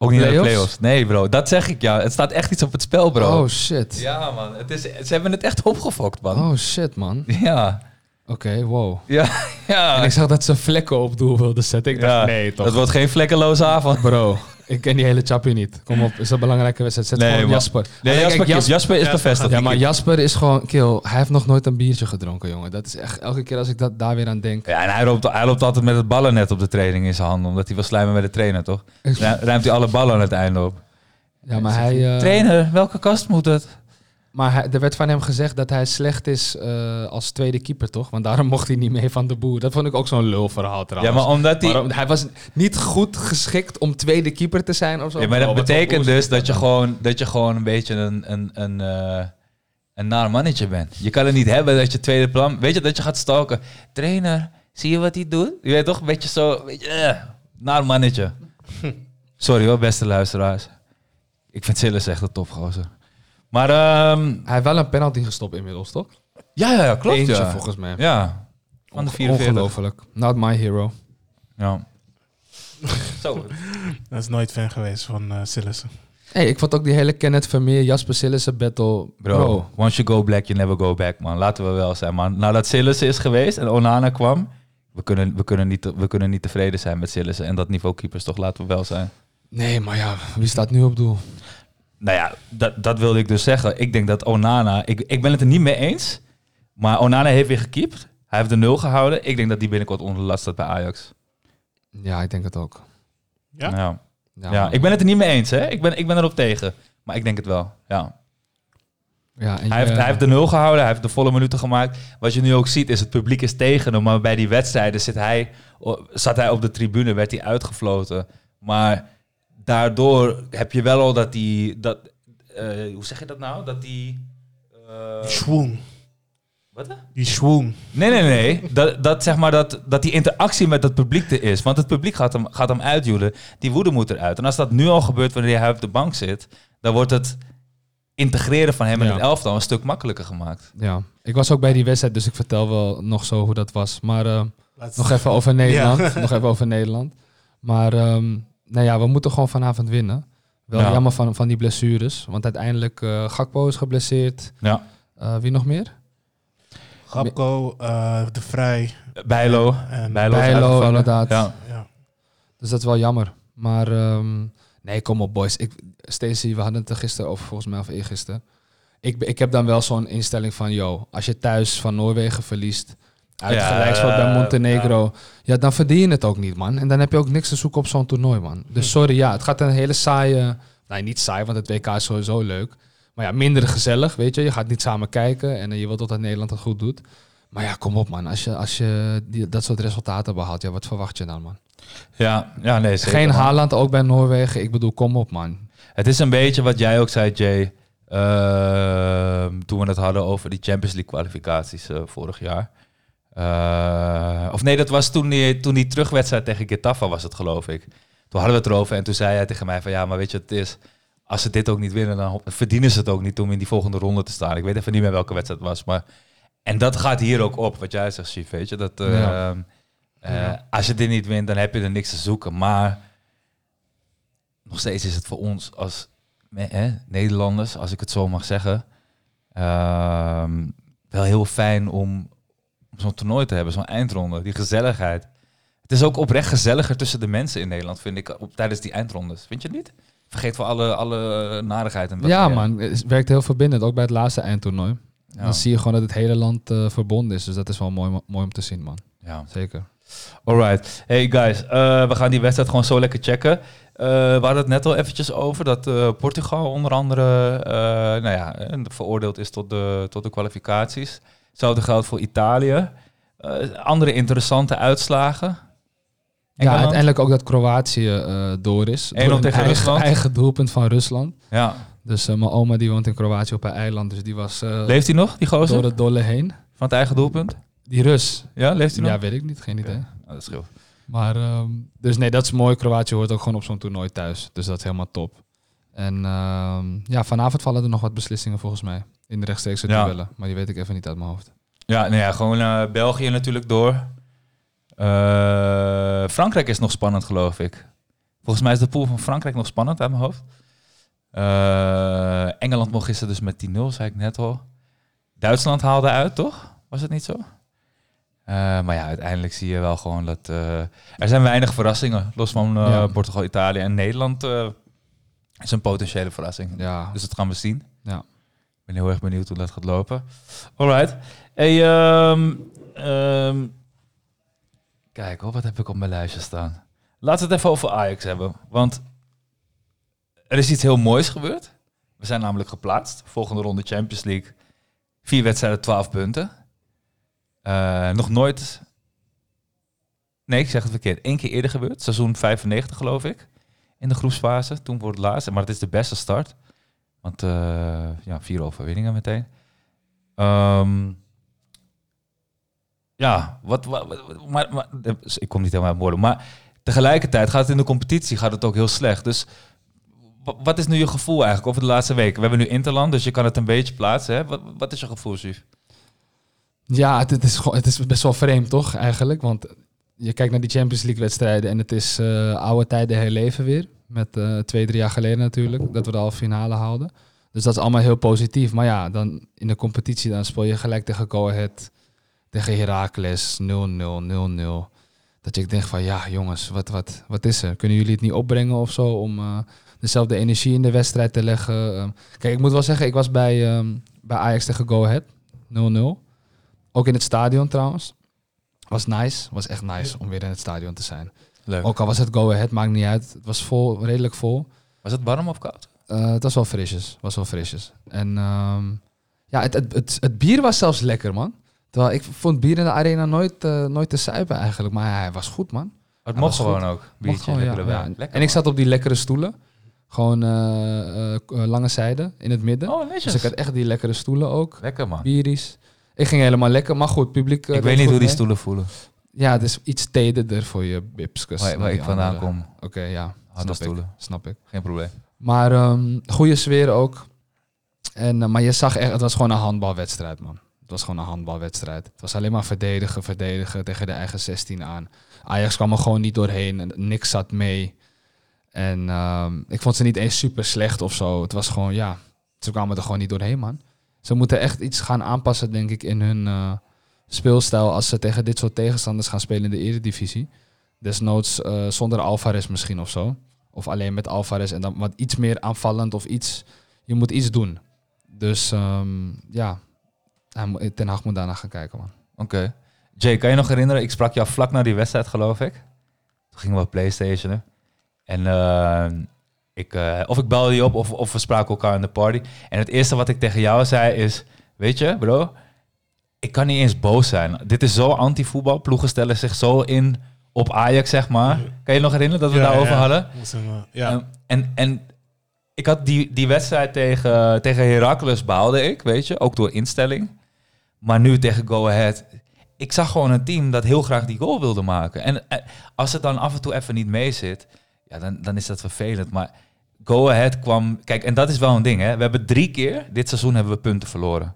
Ook niet naar de play-offs? Nee, bro. Dat zeg ik, ja. Het staat echt iets op het spel, bro. Oh, shit. Ja, man. Het is, ze hebben het echt opgefokt, man. Oh, shit, man. Ja. Oké, okay, wow. Ja, ja. En ik zag dat ze vlekken op doel wilden zetten. Ik dacht, ja, nee, toch. Dat wordt geen vlekkeloze avond. Bro, ik ken die hele chappie niet. Kom op, is dat een belangrijke wedstrijd? Zet nee, gewoon Jasper. Nee, Jasper, kijk, Jasper, Jasper is bevestigd. Ja, maar Jasper is gewoon, kill. Hij heeft nog nooit een biertje gedronken, jongen. Dat is echt, elke keer als ik dat daar weer aan denk. Ja, en hij loopt, hij loopt altijd met het ballennet op de training in zijn handen. Omdat hij wil slijmen met de trainer, toch? Ruimt hij alle ballen aan het einde op. Ja, maar hij... Uh... Trainer, welke kast moet het? Maar hij, er werd van hem gezegd dat hij slecht is uh, als tweede keeper, toch? Want daarom mocht hij niet mee van de boer. Dat vond ik ook zo'n lulverhaal trouwens. Ja, maar omdat hij... Waarom, hij was niet goed geschikt om tweede keeper te zijn of zo. Ja, maar dat oh, betekent dus dat je, gewoon, dat je gewoon een beetje een, een, een, uh, een naar mannetje bent. Je kan het niet hebben dat je tweede plan... Weet je, dat je gaat stalken. Trainer, zie je wat hij doet? Je weet toch, een beetje zo... Uh, naar mannetje. Sorry hoor, beste luisteraars. Ik vind Cillessen echt een topgozer. Maar, um, hij heeft wel een penalty gestopt inmiddels, toch? Ja, ja, ja, klopt. Eentje, ja, volgens mij. Ja. Van de vierenveertig. Ongelooflijk. Not my hero. Ja. Zo. Dat is nooit fan geweest van uh, Cillessen. Hé, hey, ik vond ook die hele Kenneth Vermeer, Jasper Cillessen battle. Bro, bro, once you go black, you never go back, man. Laten we wel zijn, man. Nadat Cillessen is geweest en Onana kwam, we kunnen, we kunnen, niet, we kunnen niet tevreden zijn met Cillessen. En dat niveau keepers, toch? Laten we wel zijn. Nee, maar ja, wie staat nu op doel? Nou ja, dat, dat wilde ik dus zeggen. Ik denk dat Onana... Ik, ik ben het er niet mee eens. Maar Onana heeft weer gekiept. Hij heeft de nul gehouden. Ik denk dat die binnenkort onder last staat bij Ajax. Ja, ik denk het ook. Ja? Nou, ja. Ja, ja, ik ben het er niet mee eens, hè. Ik ben, ik ben erop tegen. Maar ik denk het wel, ja. ja en je, hij, heeft, hij heeft de nul gehouden. Hij heeft de volle minuten gemaakt. Wat je nu ook ziet is, het publiek is tegen hem. Maar bij die wedstrijden zit hij, zat hij op de tribune. Werd hij uitgefloten. Maar... Daardoor heb je wel al dat die... Dat, uh, hoe zeg je dat nou? Dat die... Uh... Die schwung. Wat? Die schwung. Nee, nee, nee. Dat, dat, zeg maar dat, dat die interactie met dat publiek er is. Want het publiek gaat hem, gaat hem uitjoelen. Die woede moet eruit. En als dat nu al gebeurt wanneer hij op de bank zit... dan wordt het integreren van hem in ja. het elftal een stuk makkelijker gemaakt. Ja. Ik was ook bij die wedstrijd, dus ik vertel wel nog zo hoe dat was. Maar uh, nog even over Nederland. Ja. Nog even over Nederland. Maar... Um, nou ja, we moeten gewoon vanavond winnen. Wel ja. jammer van, van die blessures. Want uiteindelijk uh, Gakpo is geblesseerd. Ja. Uh, wie nog meer? Gakpo, uh, De Vrij. Bijlo. En Bijlo, Bijlo inderdaad. Ja. Ja. Dus dat is wel jammer. Maar um, nee, kom op boys. Ik, Stacey, we hadden het er gisteren over, volgens mij, of eergisteren. Ik, ik heb dan wel zo'n instelling van, yo, als je thuis van Noorwegen verliest... Uitgelijksveld ja, bij Montenegro. Ja. ja, dan verdien je het ook niet, man. En dan heb je ook niks te zoeken op zo'n toernooi, man. Dus sorry, ja, het gaat een hele saaie... Nee, niet saai, want het W K is sowieso leuk. Maar ja, minder gezellig, weet je. Je gaat niet samen kijken en je wilt dat Nederland het goed doet. Maar ja, kom op, man. Als je, als je die, dat soort resultaten behaalt, ja, wat verwacht je dan, man? Ja, ja nee, zeker. Geen Haaland, ook bij Noorwegen. Ik bedoel, kom op, man. Het is een beetje wat jij ook zei, Jay... Uh, toen we het hadden over die Champions League kwalificaties uh, vorig jaar... Uh, of nee, dat was toen die, toen die terugwedstrijd tegen Getafe was het, geloof ik. Toen hadden we het erover en toen zei hij tegen mij van... ja, maar weet je wat het is? Als ze dit ook niet winnen, dan verdienen ze het ook niet... om in die volgende ronde te staan. Ik weet even niet meer welke wedstrijd het was. Maar... En dat gaat hier ook op, wat jij zegt, Chief. Weet je? Dat, uh, ja. Uh, ja. Als je dit niet wint, dan heb je er niks te zoeken. Maar nog steeds is het voor ons als eh, Nederlanders... als ik het zo mag zeggen... Uh, wel heel fijn om... zo'n toernooi te hebben, zo'n eindronde, die gezelligheid. Het is ook oprecht gezelliger tussen de mensen in Nederland, vind ik, op, tijdens die eindrondes. Vind je het niet? Vergeet voor alle, alle narigheid. En ja, man, het werkt heel verbindend, ook bij het laatste eindtoernooi. Ja. Dan zie je gewoon dat het hele land uh, verbonden is, dus dat is wel mooi, mooi om te zien, man. Ja. Zeker. Alright. Hey guys, uh, we gaan die wedstrijd gewoon zo lekker checken. Uh, we hadden het net al eventjes over dat uh, Portugal onder andere uh, nou ja, veroordeeld is tot de, tot de kwalificaties. Hetzelfde geldt voor Italië. Uh, andere interessante uitslagen. Engeland. Ja, uiteindelijk ook dat Kroatië uh, door is. Door een eigen, eigen doelpunt van Rusland. Ja. Dus uh, mijn oma die woont in Kroatië op een eiland. Dus die was... Uh, leeft hij nog, die gozer? Door het dolle heen. Van het eigen doelpunt? Die Rus. Ja, leeft hij nog? Ja, weet ik niet. Geen idee. Okay. Oh, dat scheelt. Maar, um, dus nee, dat is mooi. Kroatië hoort ook gewoon op zo'n toernooi thuis. Dus dat is helemaal top. En um, ja, vanavond vallen er nog wat beslissingen volgens mij. In de rechtstreekse duellen. Ja. Maar die weet ik even niet uit mijn hoofd. Ja, nou ja, gewoon uh, België natuurlijk door. Uh, Frankrijk is nog spannend, geloof ik. Volgens mij is de pool van Frankrijk nog spannend uit mijn hoofd. Uh, Engeland mocht gisteren dus met tien nul, zei ik net al. Duitsland haalde uit, toch? Was het niet zo? Uh, maar ja, uiteindelijk zie je wel gewoon dat... Uh, er zijn weinig verrassingen. Los van uh, ja. Portugal, Italië en Nederland uh, is een potentiële verrassing. Ja. Dus dat gaan we zien. Ja. Ik ben heel erg benieuwd hoe dat gaat lopen. Alright. Hey, um, um, kijk, oh, wat heb ik op mijn lijstje staan? Laten we het even over Ajax hebben. Want... er is iets heel moois gebeurd. We zijn namelijk geplaatst. Volgende ronde Champions League. Vier wedstrijden, twaalf punten. Uh, nog nooit... Nee, ik zeg het verkeerd. Eén keer eerder gebeurd. Seizoen vijfennegentig, geloof ik. In de groepsfase. Toen wordt het laatste. Maar het is de beste start. Want uh, ja, vier overwinningen meteen. Um, ja, wat... wat, wat maar, maar, ik kom niet helemaal uit woorden. Maar tegelijkertijd gaat het in de competitie gaat het ook heel slecht. Dus... wat is nu je gevoel eigenlijk over de laatste weken? We hebben nu Interland, dus je kan het een beetje plaatsen. Hè? Wat, wat is je gevoel, Suif? Ja, het is, het is best wel vreemd, toch, eigenlijk? Want je kijkt naar die Champions League-wedstrijden... en het is uh, oude tijden herleven weer. Met uh, twee, drie jaar geleden natuurlijk, dat we de halve finale haalden. Dus dat is allemaal heel positief. Maar ja, dan in de competitie dan speel je gelijk tegen Go Ahead... tegen Heracles, nul nul, nul nul. Dat je denkt van, ja, jongens, wat, wat, wat is er? Kunnen jullie het niet opbrengen of zo om... Uh, dezelfde energie in de wedstrijd te leggen. Kijk, ik moet wel zeggen, ik was bij, um, bij Ajax tegen Go Ahead. nul nul. Ook in het stadion trouwens. Was nice. Was echt nice om weer in het stadion te zijn. Leuk. Ook al was het Go Ahead, maakt niet uit. Het was vol, redelijk vol. Was het warm of koud? Uh, het was wel frisjes. Was wel frisjes. En um, ja, het, het, het, het bier was zelfs lekker, man. Terwijl ik vond bier in de arena nooit, uh, nooit te suipen eigenlijk. Maar ja, hij was goed, man. Het mocht gewoon goed. Ook. Biertje, gewoon, lekkere ja, ja. Lekker, en man. Ik zat op die lekkere stoelen. Gewoon uh, uh, lange zijde in het midden. Oh, netjes. Dus ik had echt die lekkere stoelen ook. Lekker, man. Bieries. Ik ging helemaal lekker, maar goed, publiek... Uh, ik weet niet hoe mee. Die stoelen voelen. Ja, het is iets tederder voor je bipskus. Waar, waar ik andere. vandaan kom. Oké, okay, ja. Harde stoelen. Ik. Snap ik. Geen probleem. Maar um, goede sfeer ook. En, uh, maar je zag echt, het was gewoon een handbalwedstrijd, man. Het was gewoon een handbalwedstrijd. Het was alleen maar verdedigen, verdedigen tegen de eigen zestien aan. Ajax kwam er gewoon niet doorheen. En niks zat mee. En um, ik vond ze niet eens super slecht of zo. Het was gewoon, ja, ze kwamen er gewoon niet doorheen, man. Ze moeten echt iets gaan aanpassen, denk ik, in hun uh, speelstijl... als ze tegen dit soort tegenstanders gaan spelen in de Eredivisie. Desnoods uh, zonder Alvarez misschien of zo. Of alleen met Alvarez en dan wat iets meer aanvallend of iets... Je moet iets doen. Dus um, ja, Ten Hag moet daarna gaan kijken, man. Oké. Okay. Jay, kan je nog herinneren? Ik sprak jou vlak na die wedstrijd, geloof ik. Toen gingen we op PlayStation, hè? En uh, ik, uh, of ik belde je op of, of we spraken elkaar in de party. En het eerste wat ik tegen jou zei is... weet je, bro, ik kan niet eens boos zijn. Dit is zo anti-voetbal. Ploegen stellen zich zo in op Ajax, zeg maar. Kan je nog herinneren dat we ja, daarover ja. hadden? Ja. En, en, en ik had die, die wedstrijd tegen, tegen Heracles baalde ik, weet je. Ook door instelling. Maar nu tegen Go Ahead... ik zag gewoon een team dat heel graag die goal wilde maken. En, en als het dan af en toe even niet mee zit... ja, dan, dan is dat vervelend. Maar Go Ahead kwam... Kijk, en dat is wel een ding, hè. We hebben drie keer... dit seizoen hebben we punten verloren.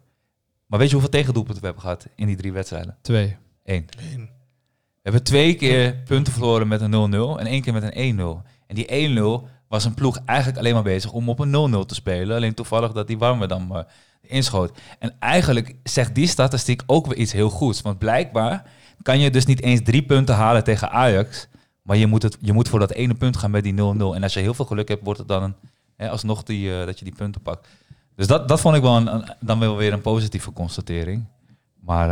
Maar weet je hoeveel tegendoelpunten we hebben gehad in die drie wedstrijden? Twee. Eén. Eén. We hebben twee keer punten verloren met een nul nul... en één keer met een één nul. En die één nul was een ploeg eigenlijk alleen maar bezig... om op een nul nul te spelen. Alleen toevallig dat die Warme dan uh, inschoot. En eigenlijk zegt die statistiek ook weer iets heel goeds. Want blijkbaar kan je dus niet eens drie punten halen tegen Ajax... maar je moet, het, je moet voor dat ene punt gaan met die nul nul. En als je heel veel geluk hebt, wordt het dan een, hè, alsnog die, uh, dat je die punten pakt. Dus dat, dat vond ik wel, een, een, dan wel weer een positieve constatering. Maar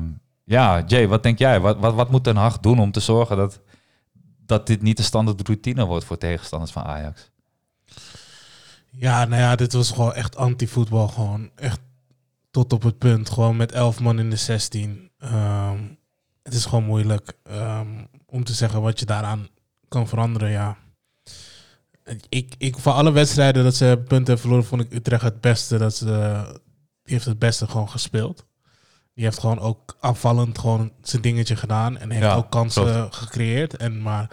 uh, ja, Jay, wat denk jij? Wat, wat, wat moet Ten Hag doen om te zorgen dat, dat dit niet de standaard routine wordt voor tegenstanders van Ajax? Ja, nou ja, dit was gewoon echt anti-voetbal. Gewoon echt tot op het punt. Gewoon met elf man in de zestien. Um, het is gewoon moeilijk. Um, Om te zeggen wat je daaraan kan veranderen, ja. Ik, ik, voor alle wedstrijden dat ze punten verloren, vond ik Utrecht het beste. Dat ze, uh, die heeft het beste gewoon gespeeld. Die heeft gewoon ook aanvallend gewoon zijn dingetje gedaan. En heeft ja, ook kansen klopt. gecreëerd. En maar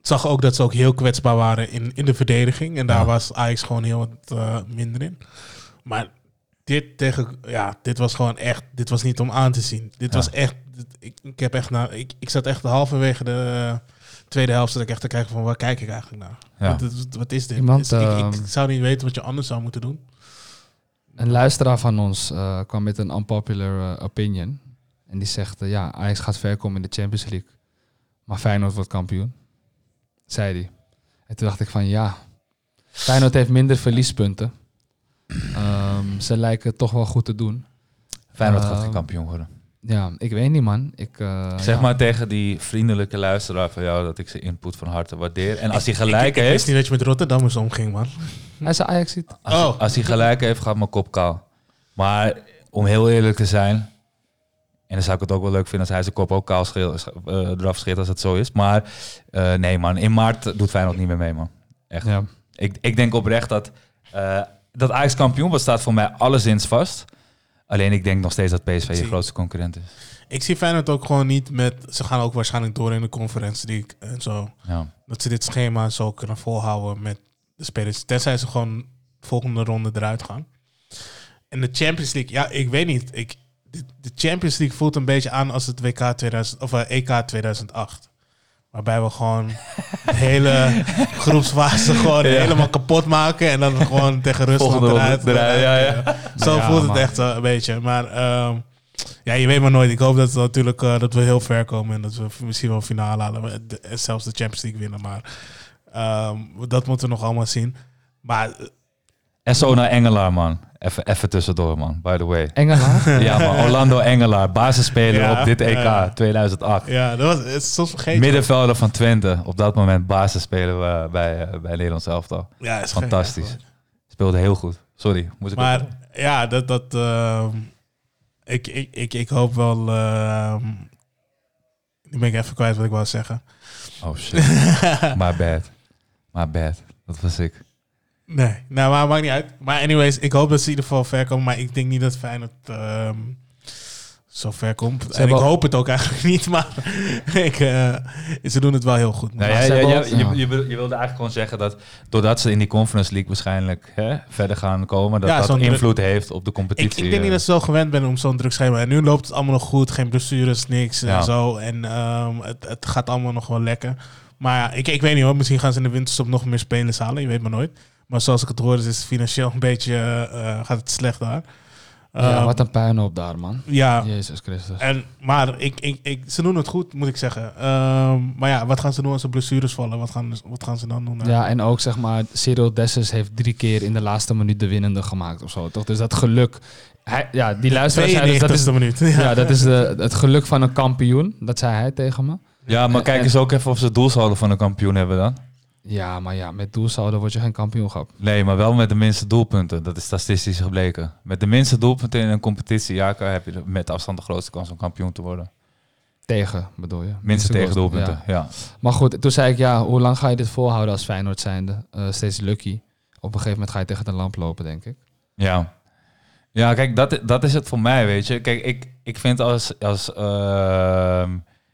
zag ook dat ze ook heel kwetsbaar waren in, in de verdediging. En daar ja. was Ajax gewoon heel wat uh, minder in. Maar dit tegen, ja, dit was gewoon echt, dit was niet om aan te zien. Dit ja. was echt, ik, ik heb echt na, ik, ik zat echt halverwege de uh, tweede helft zat ik echt te kijken van waar kijk ik eigenlijk naar? Ja. Wat, wat is dit? Iemand, dus ik, ik zou niet weten wat je anders zou moeten doen. Een luisteraar van ons uh, kwam met een unpopular uh, opinion. En die zegt, uh, ja, Ajax gaat ver komen in de Champions League. Maar Feyenoord wordt kampioen. Zei hij. En toen dacht ik van, ja. Feyenoord heeft minder verliespunten. Um, ze lijken toch wel goed te doen. Feyenoord uh, gaat geen kampioen worden. Ja, ik weet niet, man. Ik, uh, zeg ja. maar tegen die vriendelijke luisteraar van jou dat ik zijn input van harte waardeer. En als hij gelijk ik, ik, ik heeft... Ik wist niet dat je met Rotterdammers omging, man. Hij is Ajaxiet. Als, oh. als hij gelijk heeft, gaat mijn kop kaal. Maar om heel eerlijk te zijn... En dan zou ik het ook wel leuk vinden als hij zijn kop ook kaal scheel, uh, eraf scheert als het zo is. Maar uh, nee, man. In maart doet Feyenoord niet meer mee, man. Echt. Ja. Ik, ik denk oprecht dat... Uh, dat Ajax kampioen wordt staat voor mij alleszins vast... Alleen ik denk nog steeds dat P S V zie, je grootste concurrent is. Ik zie Feyenoord ook gewoon niet met... Ze gaan ook waarschijnlijk door in de Conference League en zo. Ja. Dat ze dit schema zo kunnen volhouden met de spelers. Tenzij ze gewoon de volgende ronde eruit gaan. En de Champions League... Ja, ik weet niet. Ik, de, de Champions League voelt een beetje aan als het W K tweeduizend, of uh, E K tweeduizend acht. Waarbij we gewoon de hele groepsfase gewoon ja. helemaal kapot maken. En dan gewoon tegen Rusland eruit. eruit ja, ja. Zo ja, voelt man. Het echt een beetje. Maar um, ja, je weet maar nooit. Ik hoop dat, natuurlijk, uh, dat we heel ver komen. En dat we misschien wel een finale halen. En zelfs de Champions League winnen. Maar um, dat moeten we nog allemaal zien. Maar... S O naar Engelaar, man. Even, even tussendoor, man. By the way. Engelaar? Ja, man. Orlando Engelaar. Basisspeler ja, op dit E K ja. tweeduizend acht. Ja, dat was... Het is soms vergeten. Middenvelder van Twente. Op dat moment basisspeler bij, bij Nederlands elftal. Ja, is fantastisch. Gek, speelde heel goed. Sorry, moest ik... Maar even... ja, dat... dat uh, ik, ik, ik, ik hoop wel... Uh, nu ben ik even kwijt wat ik wou zeggen. Oh, shit. My bad. My bad. Dat was ik. Nee, nou, maar maakt niet uit. Maar anyways, ik hoop dat ze in ieder geval ver komen. Maar ik denk niet dat Feyenoord uh, zo ver komt. Ze en ik hoop het ook eigenlijk niet. Maar ik, uh, ze doen het wel heel goed. Nou, ja, ja, ja, je, je, je wilde eigenlijk gewoon zeggen dat... doordat ze in die Conference League waarschijnlijk hè, verder gaan komen... dat ja, dat invloed druk... heeft op de competitie. Ik, ik denk niet dat ze zo gewend zijn om zo'n druk schema. En nu loopt het allemaal nog goed. Geen blessures, niks ja. en zo. En um, het, het gaat allemaal nog wel lekker. Maar ja, ik, ik weet niet hoor. Misschien gaan ze in de winterstop nog meer spelers halen. Je weet maar nooit. Maar zoals ik het hoor, is het financieel een beetje uh, gaat het slecht daar. Um, ja, wat een puinhoop daar, man. Ja. Jezus Christus. En, maar ik, ik, ik, ze doen het goed, moet ik zeggen. Um, maar ja, wat gaan ze doen als ze blessures vallen? Wat gaan, wat gaan ze dan doen? Eigenlijk? Ja, en ook zeg maar, Cyril Dessers heeft drie keer in de laatste minuut de winnende gemaakt of zo, toch? Dus dat geluk... Hij, ja, die luisteraars zei dus dat is de minuut. Ja, ja dat is de, het geluk van een kampioen. Dat zei hij tegen me. Ja, maar en, kijk eens en, ook even of ze het doelsaldo van een kampioen hebben dan. Ja, maar ja, met doelsaldo word je geen kampioenschap. Nee, maar wel met de minste doelpunten. Dat is statistisch gebleken. Met de minste doelpunten in een competitie, ja, heb je met afstand de grootste kans om kampioen te worden. Tegen, bedoel je? Minste, minste tegen doelpunten, ja. ja. Maar goed, toen zei ik, ja, hoe lang ga je dit volhouden als Feyenoord zijnde? Uh, steeds lucky. Op een gegeven moment ga je tegen de lamp lopen, denk ik. Ja. Ja, kijk, dat, dat is het voor mij, weet je. Kijk, ik, ik vind als... als uh,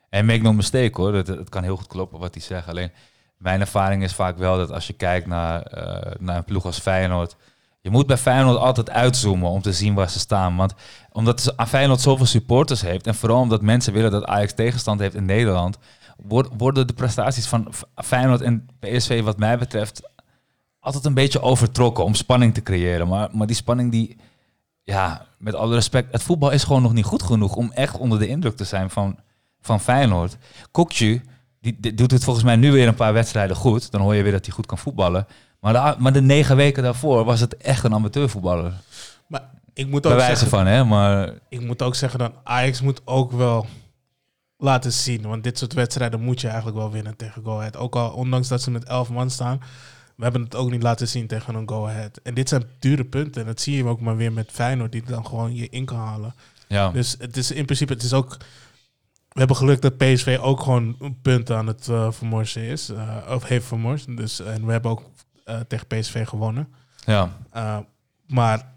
en make no mistake, hoor. Het, het kan heel goed kloppen wat die zeggen, alleen... Mijn ervaring is vaak wel dat als je kijkt naar, uh, naar een ploeg als Feyenoord... Je moet bij Feyenoord altijd uitzoomen om te zien waar ze staan. Want omdat Feyenoord zoveel supporters heeft... en vooral omdat mensen willen dat Ajax tegenstand heeft in Nederland... worden de prestaties van Feyenoord en P S V wat mij betreft... altijd een beetje overtrokken om spanning te creëren. Maar, maar die spanning die... Ja, met alle respect... Het voetbal is gewoon nog niet goed genoeg om echt onder de indruk te zijn van, van Feyenoord. Kokju... Die, die doet het volgens mij nu weer een paar wedstrijden goed. Dan hoor je weer dat hij goed kan voetballen. Maar de, maar de negen weken daarvoor was het echt een amateurvoetballer. Maar ik moet ook bij wijze zeggen, van, hè? Maar... Ik moet ook zeggen dat Ajax moet ook wel laten zien. Want dit soort wedstrijden moet je eigenlijk wel winnen tegen Go Ahead. Ook al, ondanks dat ze met elf man staan... We hebben het ook niet laten zien tegen een Go Ahead. En dit zijn dure punten. En dat zie je ook maar weer met Feyenoord, die dan gewoon je in kan halen. Ja. Dus het is in principe, het is ook... We hebben geluk dat P S V ook gewoon punten aan het uh, vermorsen is. Uh, of heeft vermorsen. Dus, en we hebben ook uh, tegen P S V gewonnen. Ja. Uh, maar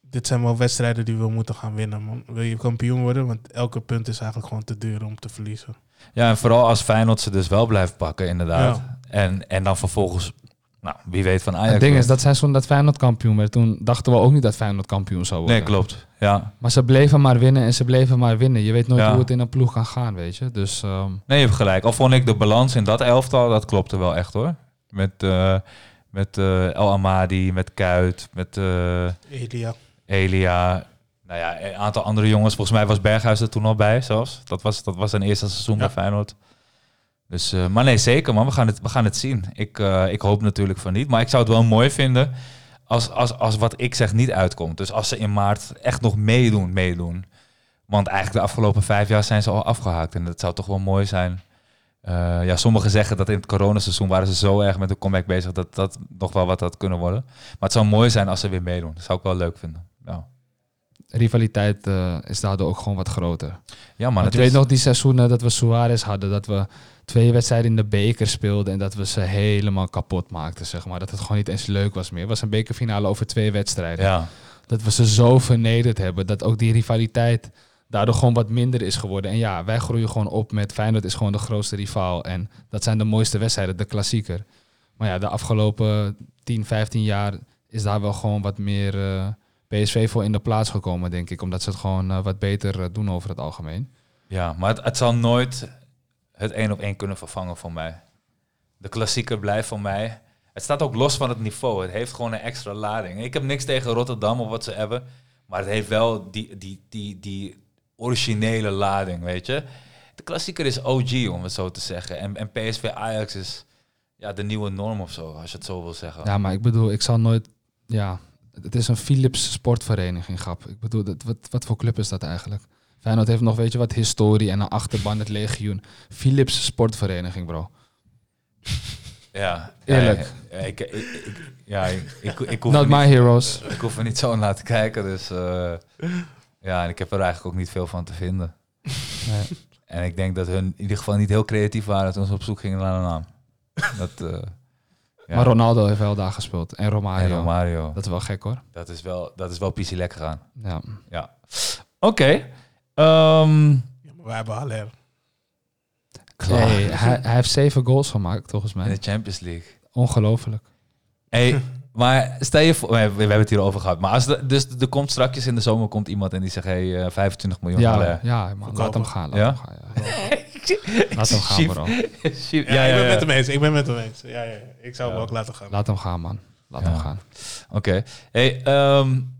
dit zijn wel wedstrijden die we moeten gaan winnen, man. Wil je kampioen worden? Want elke punt is eigenlijk gewoon te duur om te verliezen. Ja, en vooral als Feyenoord ze dus wel blijft pakken, inderdaad. Ja. En, en dan vervolgens, nou, wie weet van Ajax. Het ding is, dat seizoen dat Feyenoord kampioen werd, toen dachten we ook niet dat Feyenoord kampioen zou worden. Nee, klopt. Ja. Maar ze bleven maar winnen en ze bleven maar winnen. Je weet nooit ja. hoe het in een ploeg kan gaan, weet je. Dus, um... nee, je hebt gelijk. Al vond ik de balans in dat elftal, dat klopte wel echt, hoor. Met, uh, met uh, El Amadi, met Kuyt, met... Uh... Elia. Elia, nou ja, een aantal andere jongens. Volgens mij was Berghuis er toen al bij, zelfs. Dat was, dat was zijn eerste seizoen ja. bij Feyenoord. Dus, uh, maar nee, zeker, man. We gaan het, we gaan het zien. Ik, uh, ik hoop natuurlijk van niet. Maar ik zou het wel mooi vinden als, als, als wat ik zeg niet uitkomt. Dus als ze in maart echt nog meedoen, meedoen. Want eigenlijk de afgelopen vijf jaar zijn ze al afgehaakt. En dat zou toch wel mooi zijn. Uh, ja, sommigen zeggen dat in het coronaseizoen waren ze zo erg met een comeback bezig dat dat nog wel wat had kunnen worden. Maar het zou mooi zijn als ze weer meedoen. Dat zou ik wel leuk vinden. Ja. Rivaliteit uh, is daardoor ook gewoon wat groter. Ja, maar het je is... weet nog die seizoenen dat we Suarez hadden, dat we twee wedstrijden in de beker speelden en dat we ze helemaal kapot maakten, zeg maar. Dat het gewoon niet eens leuk was meer. Het was een bekerfinale over twee wedstrijden. Ja. Dat we ze zo vernederd hebben, dat ook die rivaliteit daardoor gewoon wat minder is geworden. En ja, wij groeien gewoon op met Feyenoord is gewoon de grootste rivaal. En dat zijn de mooiste wedstrijden, de klassieker. Maar ja, de afgelopen tien, vijftien jaar is daar wel gewoon wat meer uh, P S V voor in de plaats gekomen, denk ik. Omdat ze het gewoon uh, wat beter uh, doen over het algemeen. Ja, maar het, het zal nooit het één op één kunnen vervangen voor mij. De klassieker blijft voor mij. Het staat ook los van het niveau. Het heeft gewoon een extra lading. Ik heb niks tegen Rotterdam of wat ze hebben. Maar het heeft wel die... die, die, die originele lading, weet je. De klassieker is O G, om het zo te zeggen. En, en P S V Ajax is ja, de nieuwe norm of zo, als je het zo wil zeggen. Ja, maar ik bedoel, ik zal nooit... Ja, het is een Philips sportvereniging, grap. Ik bedoel, dat, wat, wat voor club is dat eigenlijk? Feyenoord heeft nog, weet je, wat historie en een achterban, het legioen. Philips sportvereniging, bro. Ja. Eerlijk. Ja, ik, ik, ik, ja, ik, ik, ik hoef Not my niet, heroes. Ik hoef er niet zo naar te kijken, dus... Uh, Ja, en ik heb er eigenlijk ook niet veel van te vinden. Nee. En ik denk dat hun in ieder geval niet heel creatief waren toen ze op zoek gingen naar een naam. Dat, uh, ja. Maar Ronaldo heeft wel daar gespeeld. En Romario. En Romario. Dat is wel gek, hoor. Dat is wel, dat is wel pisselek gegaan. Ja. ja. Oké. Okay. Um, ja, wij hebben Haller. Klaar. Hey, hij, hij heeft zeven goals gemaakt, volgens mij. In de Champions League. Ongelooflijk. Hey. Maar stel je voor, we hebben het hier over gehad. Maar als de, dus er komt straks in de zomer komt iemand en die zegt: hé, hey, vijfentwintig miljoen. Ja, ja, ja man, laat hem gaan. Laat ja? hem gaan. Ja. laat hem gaan, bro. Ja, ja, ja, ik ben met hem eens. Ik ben met hem eens. Ja, ja, ik zou ja. hem ook laten gaan. Laat hem gaan, man. Laat ja. hem gaan. Oké. Okay. Hey, um,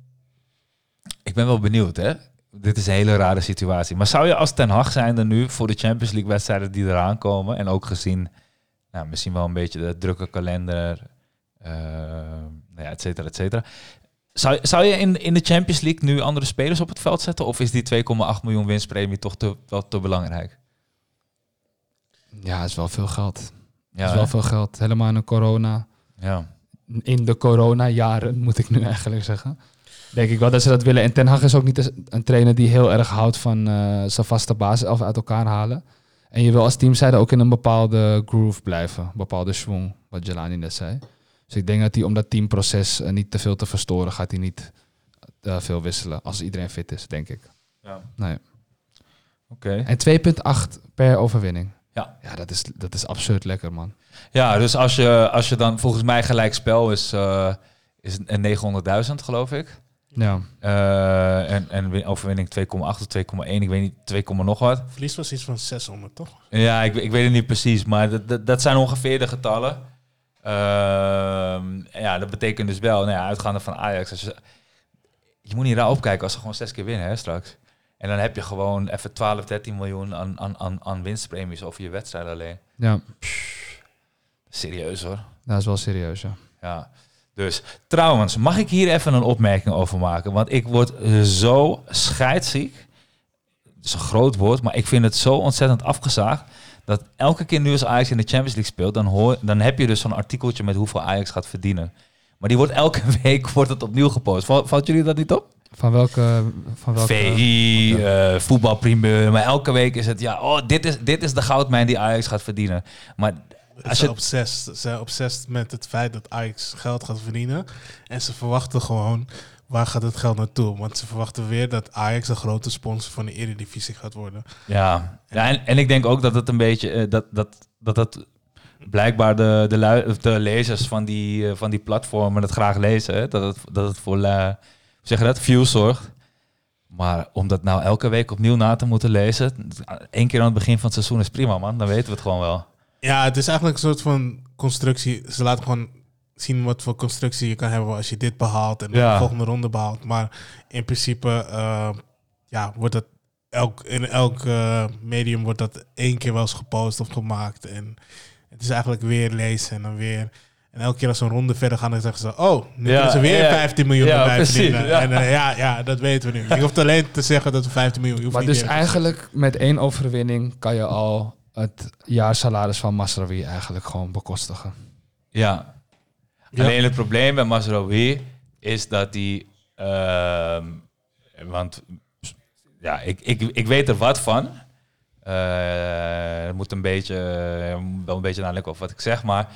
ik ben wel benieuwd, hè? Dit is een hele rare situatie. Maar zou je als Ten Hag zijnde nu voor de Champions League wedstrijden die eraan komen en ook gezien, nou, misschien wel een beetje de drukke kalender. Uh, nou ja, et cetera, et cetera. Zou, zou je in, in de Champions League nu andere spelers op het veld zetten? Of is die twee komma acht miljoen winstpremie toch te, wel te belangrijk? Ja, het is wel veel geld. Ja, het is wel hè? veel geld. Helemaal in de corona. Ja. In de corona-jaren, moet ik nu eigenlijk zeggen. Denk ik wel dat ze dat willen. En Ten Hag is ook niet een trainer die heel erg houdt van uh, zijn vaste basiself uit elkaar halen. En je wil als teamzijde ook in een bepaalde groove blijven. Een bepaalde schwung, wat Jelani net zei. Dus ik denk dat hij om dat teamproces uh, niet te veel te verstoren, gaat hij niet uh, veel wisselen als iedereen fit is, denk ik. Ja. Nee. Oké. Okay. En twee komma acht per overwinning. Ja. Ja, dat is, dat is absurd lekker, man. Ja, dus als je, als je dan volgens mij gelijk spel is, uh, is een negenhonderdduizend, geloof ik. Ja. Uh, en, en overwinning twee komma acht of twee komma één, ik weet niet, twee, nog wat. Verlies was iets van zeshonderd, toch? Ja, ik, ik weet het niet precies, maar dat, dat, dat zijn ongeveer de getallen. Uh, ja, dat betekent dus wel, nou ja, uitgaande van Ajax. Als je, je moet niet raar opkijken als ze gewoon zes keer winnen, hè, straks. En dan heb je gewoon even twaalf, dertien miljoen aan, aan, aan, aan winstpremies over je wedstrijd alleen. Ja. Pff, serieus, hoor. Dat is wel serieus, ja. ja. Dus, trouwens, mag ik hier even een opmerking over maken? Want ik word zo scheidsziek. Dat is een groot woord, maar ik vind het zo ontzettend afgezaagd. Dat elke keer nu als Ajax in de Champions League speelt, dan, hoor, dan heb je dus zo'n artikeltje met hoeveel Ajax gaat verdienen. Maar die wordt elke week wordt het opnieuw gepost. Valt, valt jullie dat niet op? Van welke... Van welke V I, uh, voetbalprimeur. Maar elke week is het... ja, oh, dit is, dit is de goudmijn die Ajax gaat verdienen. Maar... Als je... Ze zijn obsessed met het feit dat Ajax geld gaat verdienen. En ze verwachten gewoon, waar gaat het geld naartoe? Want ze verwachten weer dat Ajax de grote sponsor van de Eredivisie gaat worden. Ja, en, ja, en, en ik denk ook dat het een beetje... Dat dat, dat, dat blijkbaar de, de, lui, de lezers van die, van die platformen het graag lezen. Hè? Dat, het, dat het voor uh, zeg je dat, views zorgt. Maar om dat nou elke week opnieuw na te moeten lezen... één keer aan het begin van het seizoen is prima, man. Dan weten we het gewoon wel. Ja, het is eigenlijk een soort van constructie. Ze laten gewoon zien wat voor constructie je kan hebben als je dit behaalt en ja. de volgende ronde behaalt. Maar in principe uh, ja, wordt dat elk, in elk uh, medium wordt dat één keer wel eens gepost of gemaakt. En het is eigenlijk weer lezen en dan weer. En elke keer als we een ronde verder gaan, dan zeggen ze... oh, nu ja, kunnen ze weer ja, vijftien miljoen ja, erbij verdienen. Ja. En uh, ja, ja, dat weten we nu. Ik hoef alleen te zeggen dat we vijftien miljoen... Je hoeft maar niet dus eigenlijk met één overwinning kan je al... het jaarsalaris van Mazraoui eigenlijk gewoon bekostigen. Ja. ja. Alleen het probleem bij Mazraoui is dat hij... Uh, want ja, ik, ik, ik weet er wat van. Het uh, moet een beetje... wel een beetje nadenken over wat ik zeg, maar...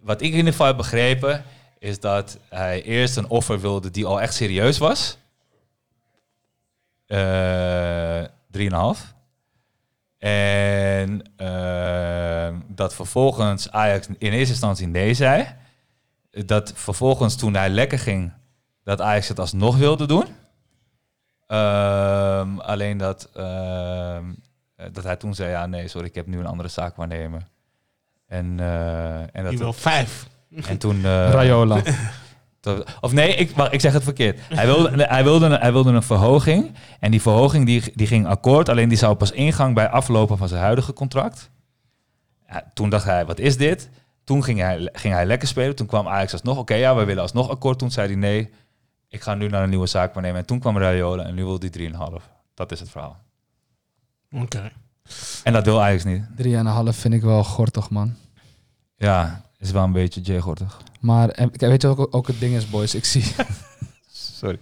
wat ik in ieder geval heb begrepen... is dat hij eerst een offer wilde die al echt serieus was. Uh, drieënhalf. En uh, dat vervolgens Ajax in eerste instantie nee zei. Dat vervolgens toen hij lekker ging, dat Ajax het alsnog wilde doen. Uh, alleen dat, uh, dat hij toen zei, ja nee, sorry, ik heb nu een andere zaak waarnemen. En, uh, en dat... wil vijf. En toen... Uh, Raiola. Of nee, ik, maar ik zeg het verkeerd. Hij wilde, hij, wilde, hij wilde een verhoging. En die verhoging die, die ging akkoord. Alleen die zou pas ingaan bij aflopen van zijn huidige contract. Ja, toen dacht hij, wat is dit? Toen ging hij, ging hij lekker spelen. Toen kwam Ajax alsnog. Oké, okay, ja, we willen alsnog akkoord. Toen zei hij, nee, ik ga nu naar een nieuwe zaak waarnemen. En toen kwam Raiola en nu wil hij drie komma vijf. Dat is het verhaal. Oké. Okay. En dat wil Ajax niet. drie komma vijf vind ik wel gortig, man. Ja, is wel een beetje J-gortig. Maar weet je ook, ook het ding is, boys, ik zie... Sorry.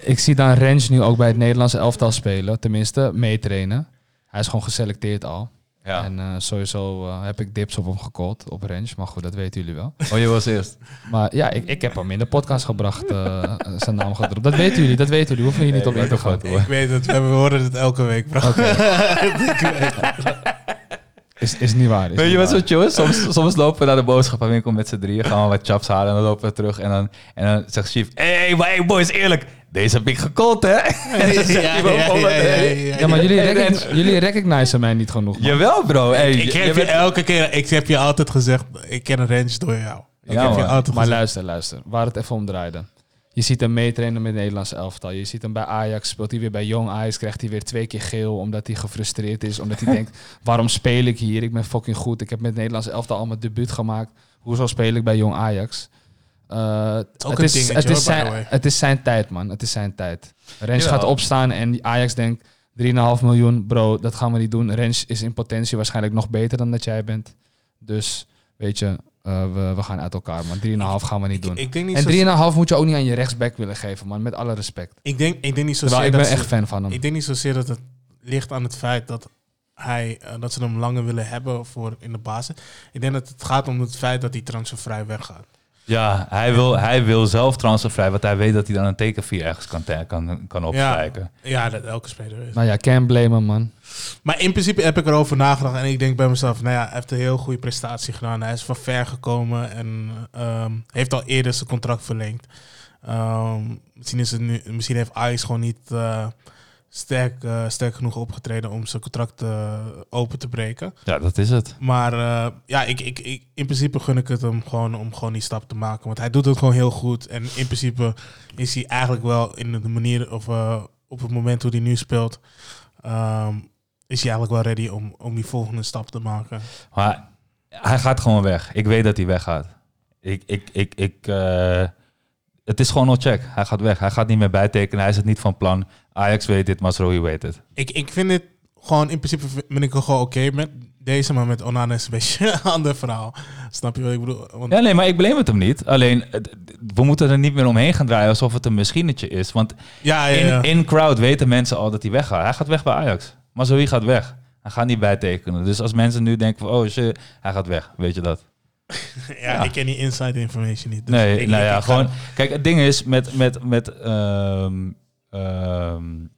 Ik zie dan Rens nu ook bij het Nederlandse elftal spelen. Tenminste, meetrainen. Hij is gewoon geselecteerd al. Ja. En uh, sowieso uh, heb ik dips op hem gecallt, op Rens. Maar goed, dat weten jullie wel. Oh, je was eerst. Maar ja, ik, ik heb hem in de podcast gebracht. Uh, zijn naam gedropt. Dat weten jullie, dat weten jullie. Hoeven jullie niet nee, op in te gaan. Ik weet het, we horen het elke week. Bro. Okay. Is, is niet waar. Is Weet niet je wat zo'n chill is? Soms, soms lopen we naar de boodschappenwinkel met z'n drieën. Gaan we wat chaps halen en dan lopen we terug. En dan, en dan zegt Chief... Hé, maar hey boys, eerlijk. Deze heb ik gekold, hè? Ja, maar jullie, hey, recogn- jullie recognizen mij niet genoeg. Man. Jawel, bro. Hey, ik, ik heb je, je bent... elke keer... Ik heb je altijd gezegd... Ik ken Rens door jou. Ik ja, heb man, je altijd maar gezegd. luister, luister. Waar het even om draaide. Je ziet hem meetrainen met het Nederlandse elftal. Je ziet hem bij Ajax, speelt hij weer bij Jong Ajax, krijgt hij weer twee keer geel, omdat hij gefrustreerd is. Omdat hij denkt, waarom speel ik hier? Ik ben fucking goed. Ik heb met het Nederlandse elftal al mijn debuut gemaakt. Hoezo speel ik bij Jong Ajax? Uh, het, het, is, het, is zijn, het is zijn tijd, man. Het is zijn tijd. Rens ja. gaat opstaan en Ajax denkt, drie komma vijf miljoen, bro, dat gaan we niet doen. Rens is in potentie waarschijnlijk nog beter dan dat jij bent. Dus, weet je... Uh, we, we gaan uit elkaar, man. drie komma vijf gaan we niet doen. Ik, ik denk niet en drie komma vijf z- moet je ook niet aan je rechtsback willen geven, man. Met alle respect. Ik denk, ik denk niet zozeer Terwijl, ik ben dat echt ze, fan van hem. Ik denk niet zozeer dat het ligt aan het feit dat, hij, uh, dat ze hem langer willen hebben voor in de basis. Ik denk dat het gaat om het feit dat hij transfervrij weggaat. Ja, hij wil, hij wil zelf transfervrij, want hij weet dat hij dan een teken vier ergens kan, te- kan, kan opstrijken. Ja, ja, dat elke speler is. Nou ja, can't blame him, man. Maar in principe heb ik erover nagedacht en ik denk bij mezelf, nou ja, hij heeft een heel goede prestatie gedaan. Hij is van ver gekomen en um, heeft al eerder zijn contract verlengd. Um, misschien, is het nu, misschien heeft Ajax gewoon niet uh, sterk, uh, sterk genoeg opgetreden om zijn contract uh, open te breken. Ja, dat is het. Maar uh, ja, ik, ik, ik, in principe gun ik het hem gewoon om gewoon die stap te maken. Want hij doet het gewoon heel goed en in principe is hij eigenlijk wel in de manier of uh, op het moment hoe hij nu speelt... Um, is hij eigenlijk wel ready om, om die volgende stap te maken. Maar hij gaat gewoon weg. Ik weet dat hij weggaat. Ik, ik, ik, ik, uh, het is gewoon no check. Hij gaat weg. Hij gaat niet meer bijtekenen. Hij is het niet van plan. Ajax weet dit, Mazraoui weet het. Ik, ik vind het gewoon in principe vind ik er gewoon oké okay met. Deze, maar met Onana is een beetje een ander verhaal. Snap je wat ik bedoel? Want... Ja, nee, maar ik blame het hem niet. Alleen, we moeten er niet meer omheen gaan draaien alsof het een misschienetje is. Want ja, ja, ja. In, in crowd weten mensen al dat hij weggaat. Hij gaat weg bij Ajax. Mazraoui gaat weg. Hij gaat niet bijtekenen. Dus als mensen nu denken van, oh shit, hij gaat weg. Weet je dat? ja, ja, ik ken die inside information niet. Dus nee, ik, nou ik, ja, ik gewoon... Ga... Kijk, het ding is met... met, met um, um,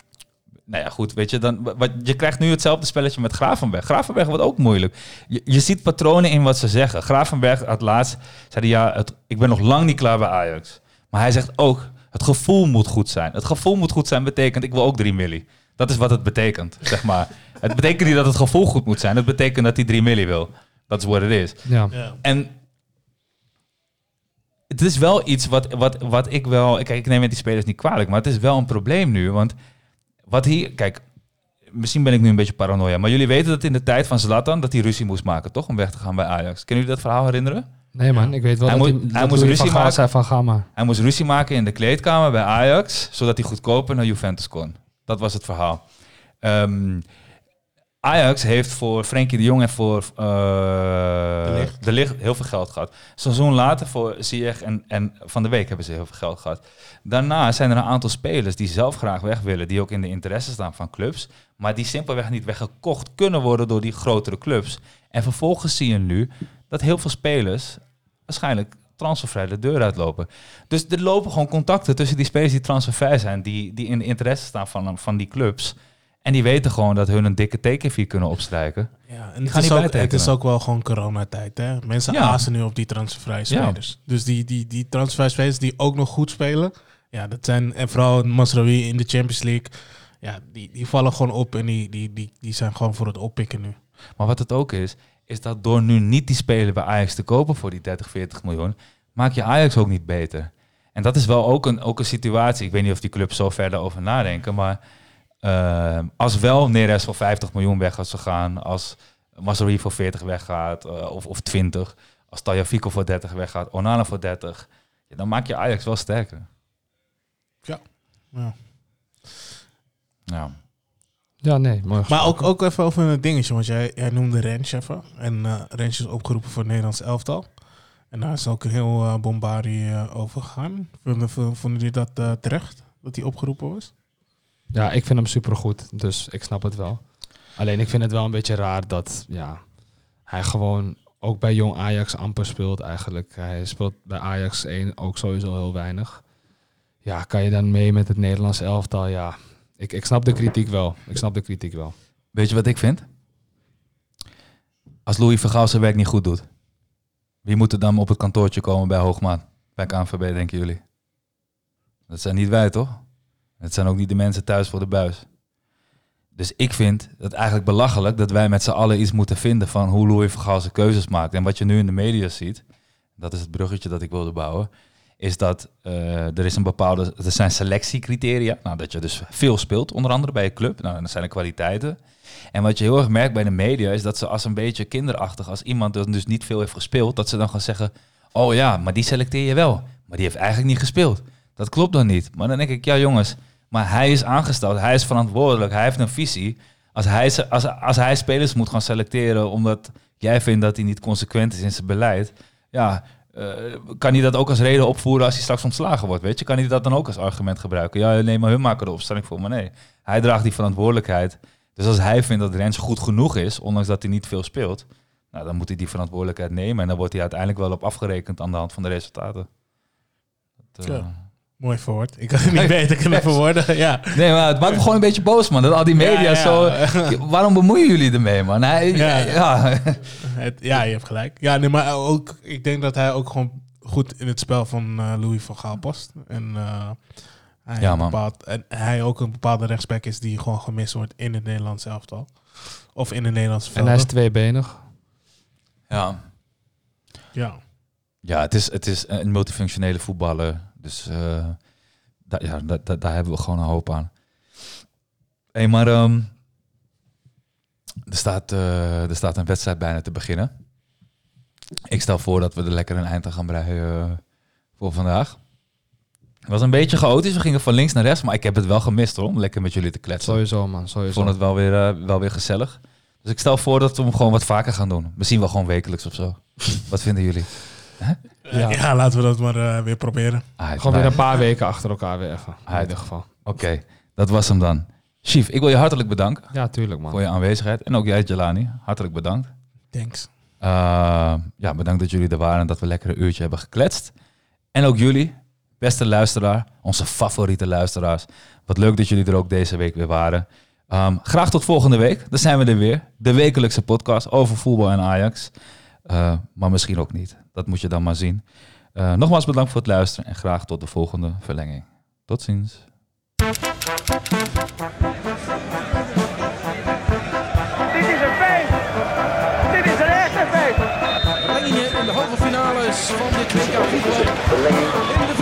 nou ja, goed, weet je, dan, wat, je krijgt nu hetzelfde spelletje met Gravenberch. Gravenberch wordt ook moeilijk. Je, je ziet patronen in wat ze zeggen. Gravenberch had laatst, zei hij, ja, het, ik ben nog lang niet klaar bij Ajax. Maar hij zegt ook, het gevoel moet goed zijn. Het gevoel moet goed zijn betekent, ik wil ook drie miljoen. Dat is wat het betekent, zeg maar. Het betekent niet dat het gevoel goed moet zijn. Het betekent dat hij drie miljoen wil. Dat is wat het is. Ja. Yeah. En het is wel iets wat, wat, wat ik wel... Kijk, ik neem het die spelers niet kwalijk, maar het is wel een probleem nu, want... Wat hier, kijk, misschien ben ik nu een beetje paranoia, maar jullie weten dat in de tijd van Zlatan dat hij ruzie moest maken, toch? Om weg te gaan bij Ajax. Kunnen jullie dat verhaal herinneren? Nee man, ik weet wel hij dat, moest, dat hij moest ruzie van maken, van Gamma. Hij moest ruzie maken in de kleedkamer bij Ajax, zodat hij goedkoper naar Juventus kon. Dat was het verhaal. Um, Ajax heeft voor Frenkie de Jong en voor uh, de, Ligt. de Ligt heel veel geld gehad. Seizoen later voor Ziyech en, en Van de Week hebben ze heel veel geld gehad. Daarna zijn er een aantal spelers die zelf graag weg willen, die ook in de interesse staan van clubs, maar die simpelweg niet weggekocht kunnen worden door die grotere clubs. En vervolgens zie je nu dat heel veel spelers waarschijnlijk transfervrij de deur uitlopen. Dus er lopen gewoon contacten tussen die spelers die transfervrij zijn, die, die in de interesse staan van, van die clubs. En die weten gewoon dat hun een dikke tekenvier kunnen opstrijken. Ja, en het, is ook, het is ook wel gewoon coronatijd. Hè? Mensen ja. azen nu op die transfervrije spelers. Ja. Dus die, die, die transfervrije spelers die ook nog goed spelen. Ja, dat zijn, en vooral Mazraoui in de Champions League. Ja, die, die vallen gewoon op en die, die, die, die zijn gewoon voor het oppikken nu. Maar wat het ook is, is dat door nu niet die spelers bij Ajax te kopen voor die dertig, veertig miljoen, maak je Ajax ook niet beter. En dat is wel ook een, ook een situatie. Ik weet niet of die clubs zo verder over nadenken, maar... Uh, als wel Neres voor vijftig miljoen weg gaat gaan, als Mazraoui voor veertig weggaat, uh, of, of twintig, als Tagliafico voor dertig weggaat, Onana voor dertig, ja, dan maak je Ajax wel sterker. Ja. Ja, ja. ja nee. Maar ook, ook even over een dingetje, want jij, jij noemde Rens even. En uh, Rens is opgeroepen voor het Nederlands elftal. En daar is ook een heel uh, bombardie uh, over gegaan. Vonden, vonden jullie dat uh, terecht, dat hij opgeroepen was? Ja, ik vind hem supergoed, dus ik snap het wel. Alleen ik vind het wel een beetje raar dat ja, hij gewoon ook bij jong Ajax amper speelt eigenlijk. Hij speelt bij Ajax één ook sowieso heel weinig. Ja, kan je dan mee met het Nederlands elftal? Ja, ik, ik snap de kritiek wel. Ik snap de kritiek wel. Weet je wat ik vind? Als Louis van Gaal zijn werk niet goed doet, wie moet er dan op het kantoortje komen bij Hoogmaat? Bij K N V B, denken jullie? Dat zijn niet wij, toch? Het zijn ook niet de mensen thuis voor de buis. Dus ik vind het eigenlijk belachelijk dat wij met z'n allen iets moeten vinden van hoe Louis van Gaal zijn keuzes maakt. En wat je nu in de media ziet, dat is het bruggetje dat ik wilde bouwen, is dat uh, er is een bepaalde, er zijn selectiecriteria. Nou, dat je dus veel speelt, onder andere bij je club. Nou, dat zijn de kwaliteiten. En wat je heel erg merkt bij de media is dat ze als een beetje kinderachtig, als iemand dat dus niet veel heeft gespeeld, dat ze dan gaan zeggen, oh ja, maar die selecteer je wel. Maar die heeft eigenlijk niet gespeeld. Dat klopt dan niet. Maar dan denk ik, ja jongens, maar hij is aangesteld, hij is verantwoordelijk, hij heeft een visie. Als hij, als, als hij spelers moet gaan selecteren omdat jij vindt dat hij niet consequent is in zijn beleid, ja, uh, kan hij dat ook als reden opvoeren als hij straks ontslagen wordt, weet je? Kan hij dat dan ook als argument gebruiken? Ja, nee, maar hun maken de opstelling voor, maar nee. Hij draagt die verantwoordelijkheid. Dus als hij vindt dat Rens goed genoeg is, ondanks dat hij niet veel speelt, nou, dan moet hij die verantwoordelijkheid nemen en dan wordt hij uiteindelijk wel op afgerekend aan de hand van de resultaten. Dat, uh, ja. Mooi verwoord. Ik had het niet beter kunnen verwoorden. Ja. Nee, maar het maakt me gewoon een beetje boos, man. Dat al die media ja, ja. zo... Waarom bemoeien jullie ermee, man? Hij, ja. Ja. Het, ja, je hebt gelijk. Ja, nee, maar ook... Ik denk dat hij ook gewoon goed in het spel van uh, Louis van Gaal past. En, uh, hij ja, bepaald, en hij ook een bepaalde rechtsback is die gewoon gemist wordt in het Nederlandse elftal. Of in de Nederlandse velden. En hij is tweebenig. Ja. Ja. Ja, het is, het is een multifunctionele voetballer... Dus uh, da- ja, da- da- daar hebben we gewoon een hoop aan. Hé, hey, maar um, er, staat, uh, er staat een wedstrijd bijna te beginnen. Ik stel voor dat we er lekker een eind aan gaan breien uh, voor vandaag. Het was een beetje chaotisch, we gingen van links naar rechts, maar ik heb het wel gemist hoor, om lekker met jullie te kletsen. Sowieso man, sowieso. Ik vond het wel weer, uh, wel weer gezellig. Dus ik stel voor dat we hem gewoon wat vaker gaan doen. Misschien wel gewoon wekelijks of zo. Wat vinden jullie? Huh? Ja. ja, laten we dat maar uh, weer proberen. Ah, gewoon maar... weer een paar weken achter elkaar weer even. Ah, in ieder geval. Oké, okay, dat was hem dan. Chief, ik wil je hartelijk bedanken. Ja, tuurlijk man. Voor je aanwezigheid. En ook jij, Jelani. Hartelijk bedankt. Thanks. Uh, ja, bedankt dat jullie er waren en dat we lekker een uurtje hebben gekletst. En ook jullie, beste luisteraar, onze favoriete luisteraars. Wat leuk dat jullie er ook deze week weer waren. Um, graag tot volgende week. Dan zijn we er weer. De wekelijkse podcast over voetbal en Ajax. Uh, maar misschien ook niet. Dat moet je dan maar zien. Uh, nogmaals bedankt voor het luisteren en graag tot de volgende verlenging. Tot ziens. Dit is een feit. Dit is een echte feit. Verlengingen in de halve finales van dit W K voetbal.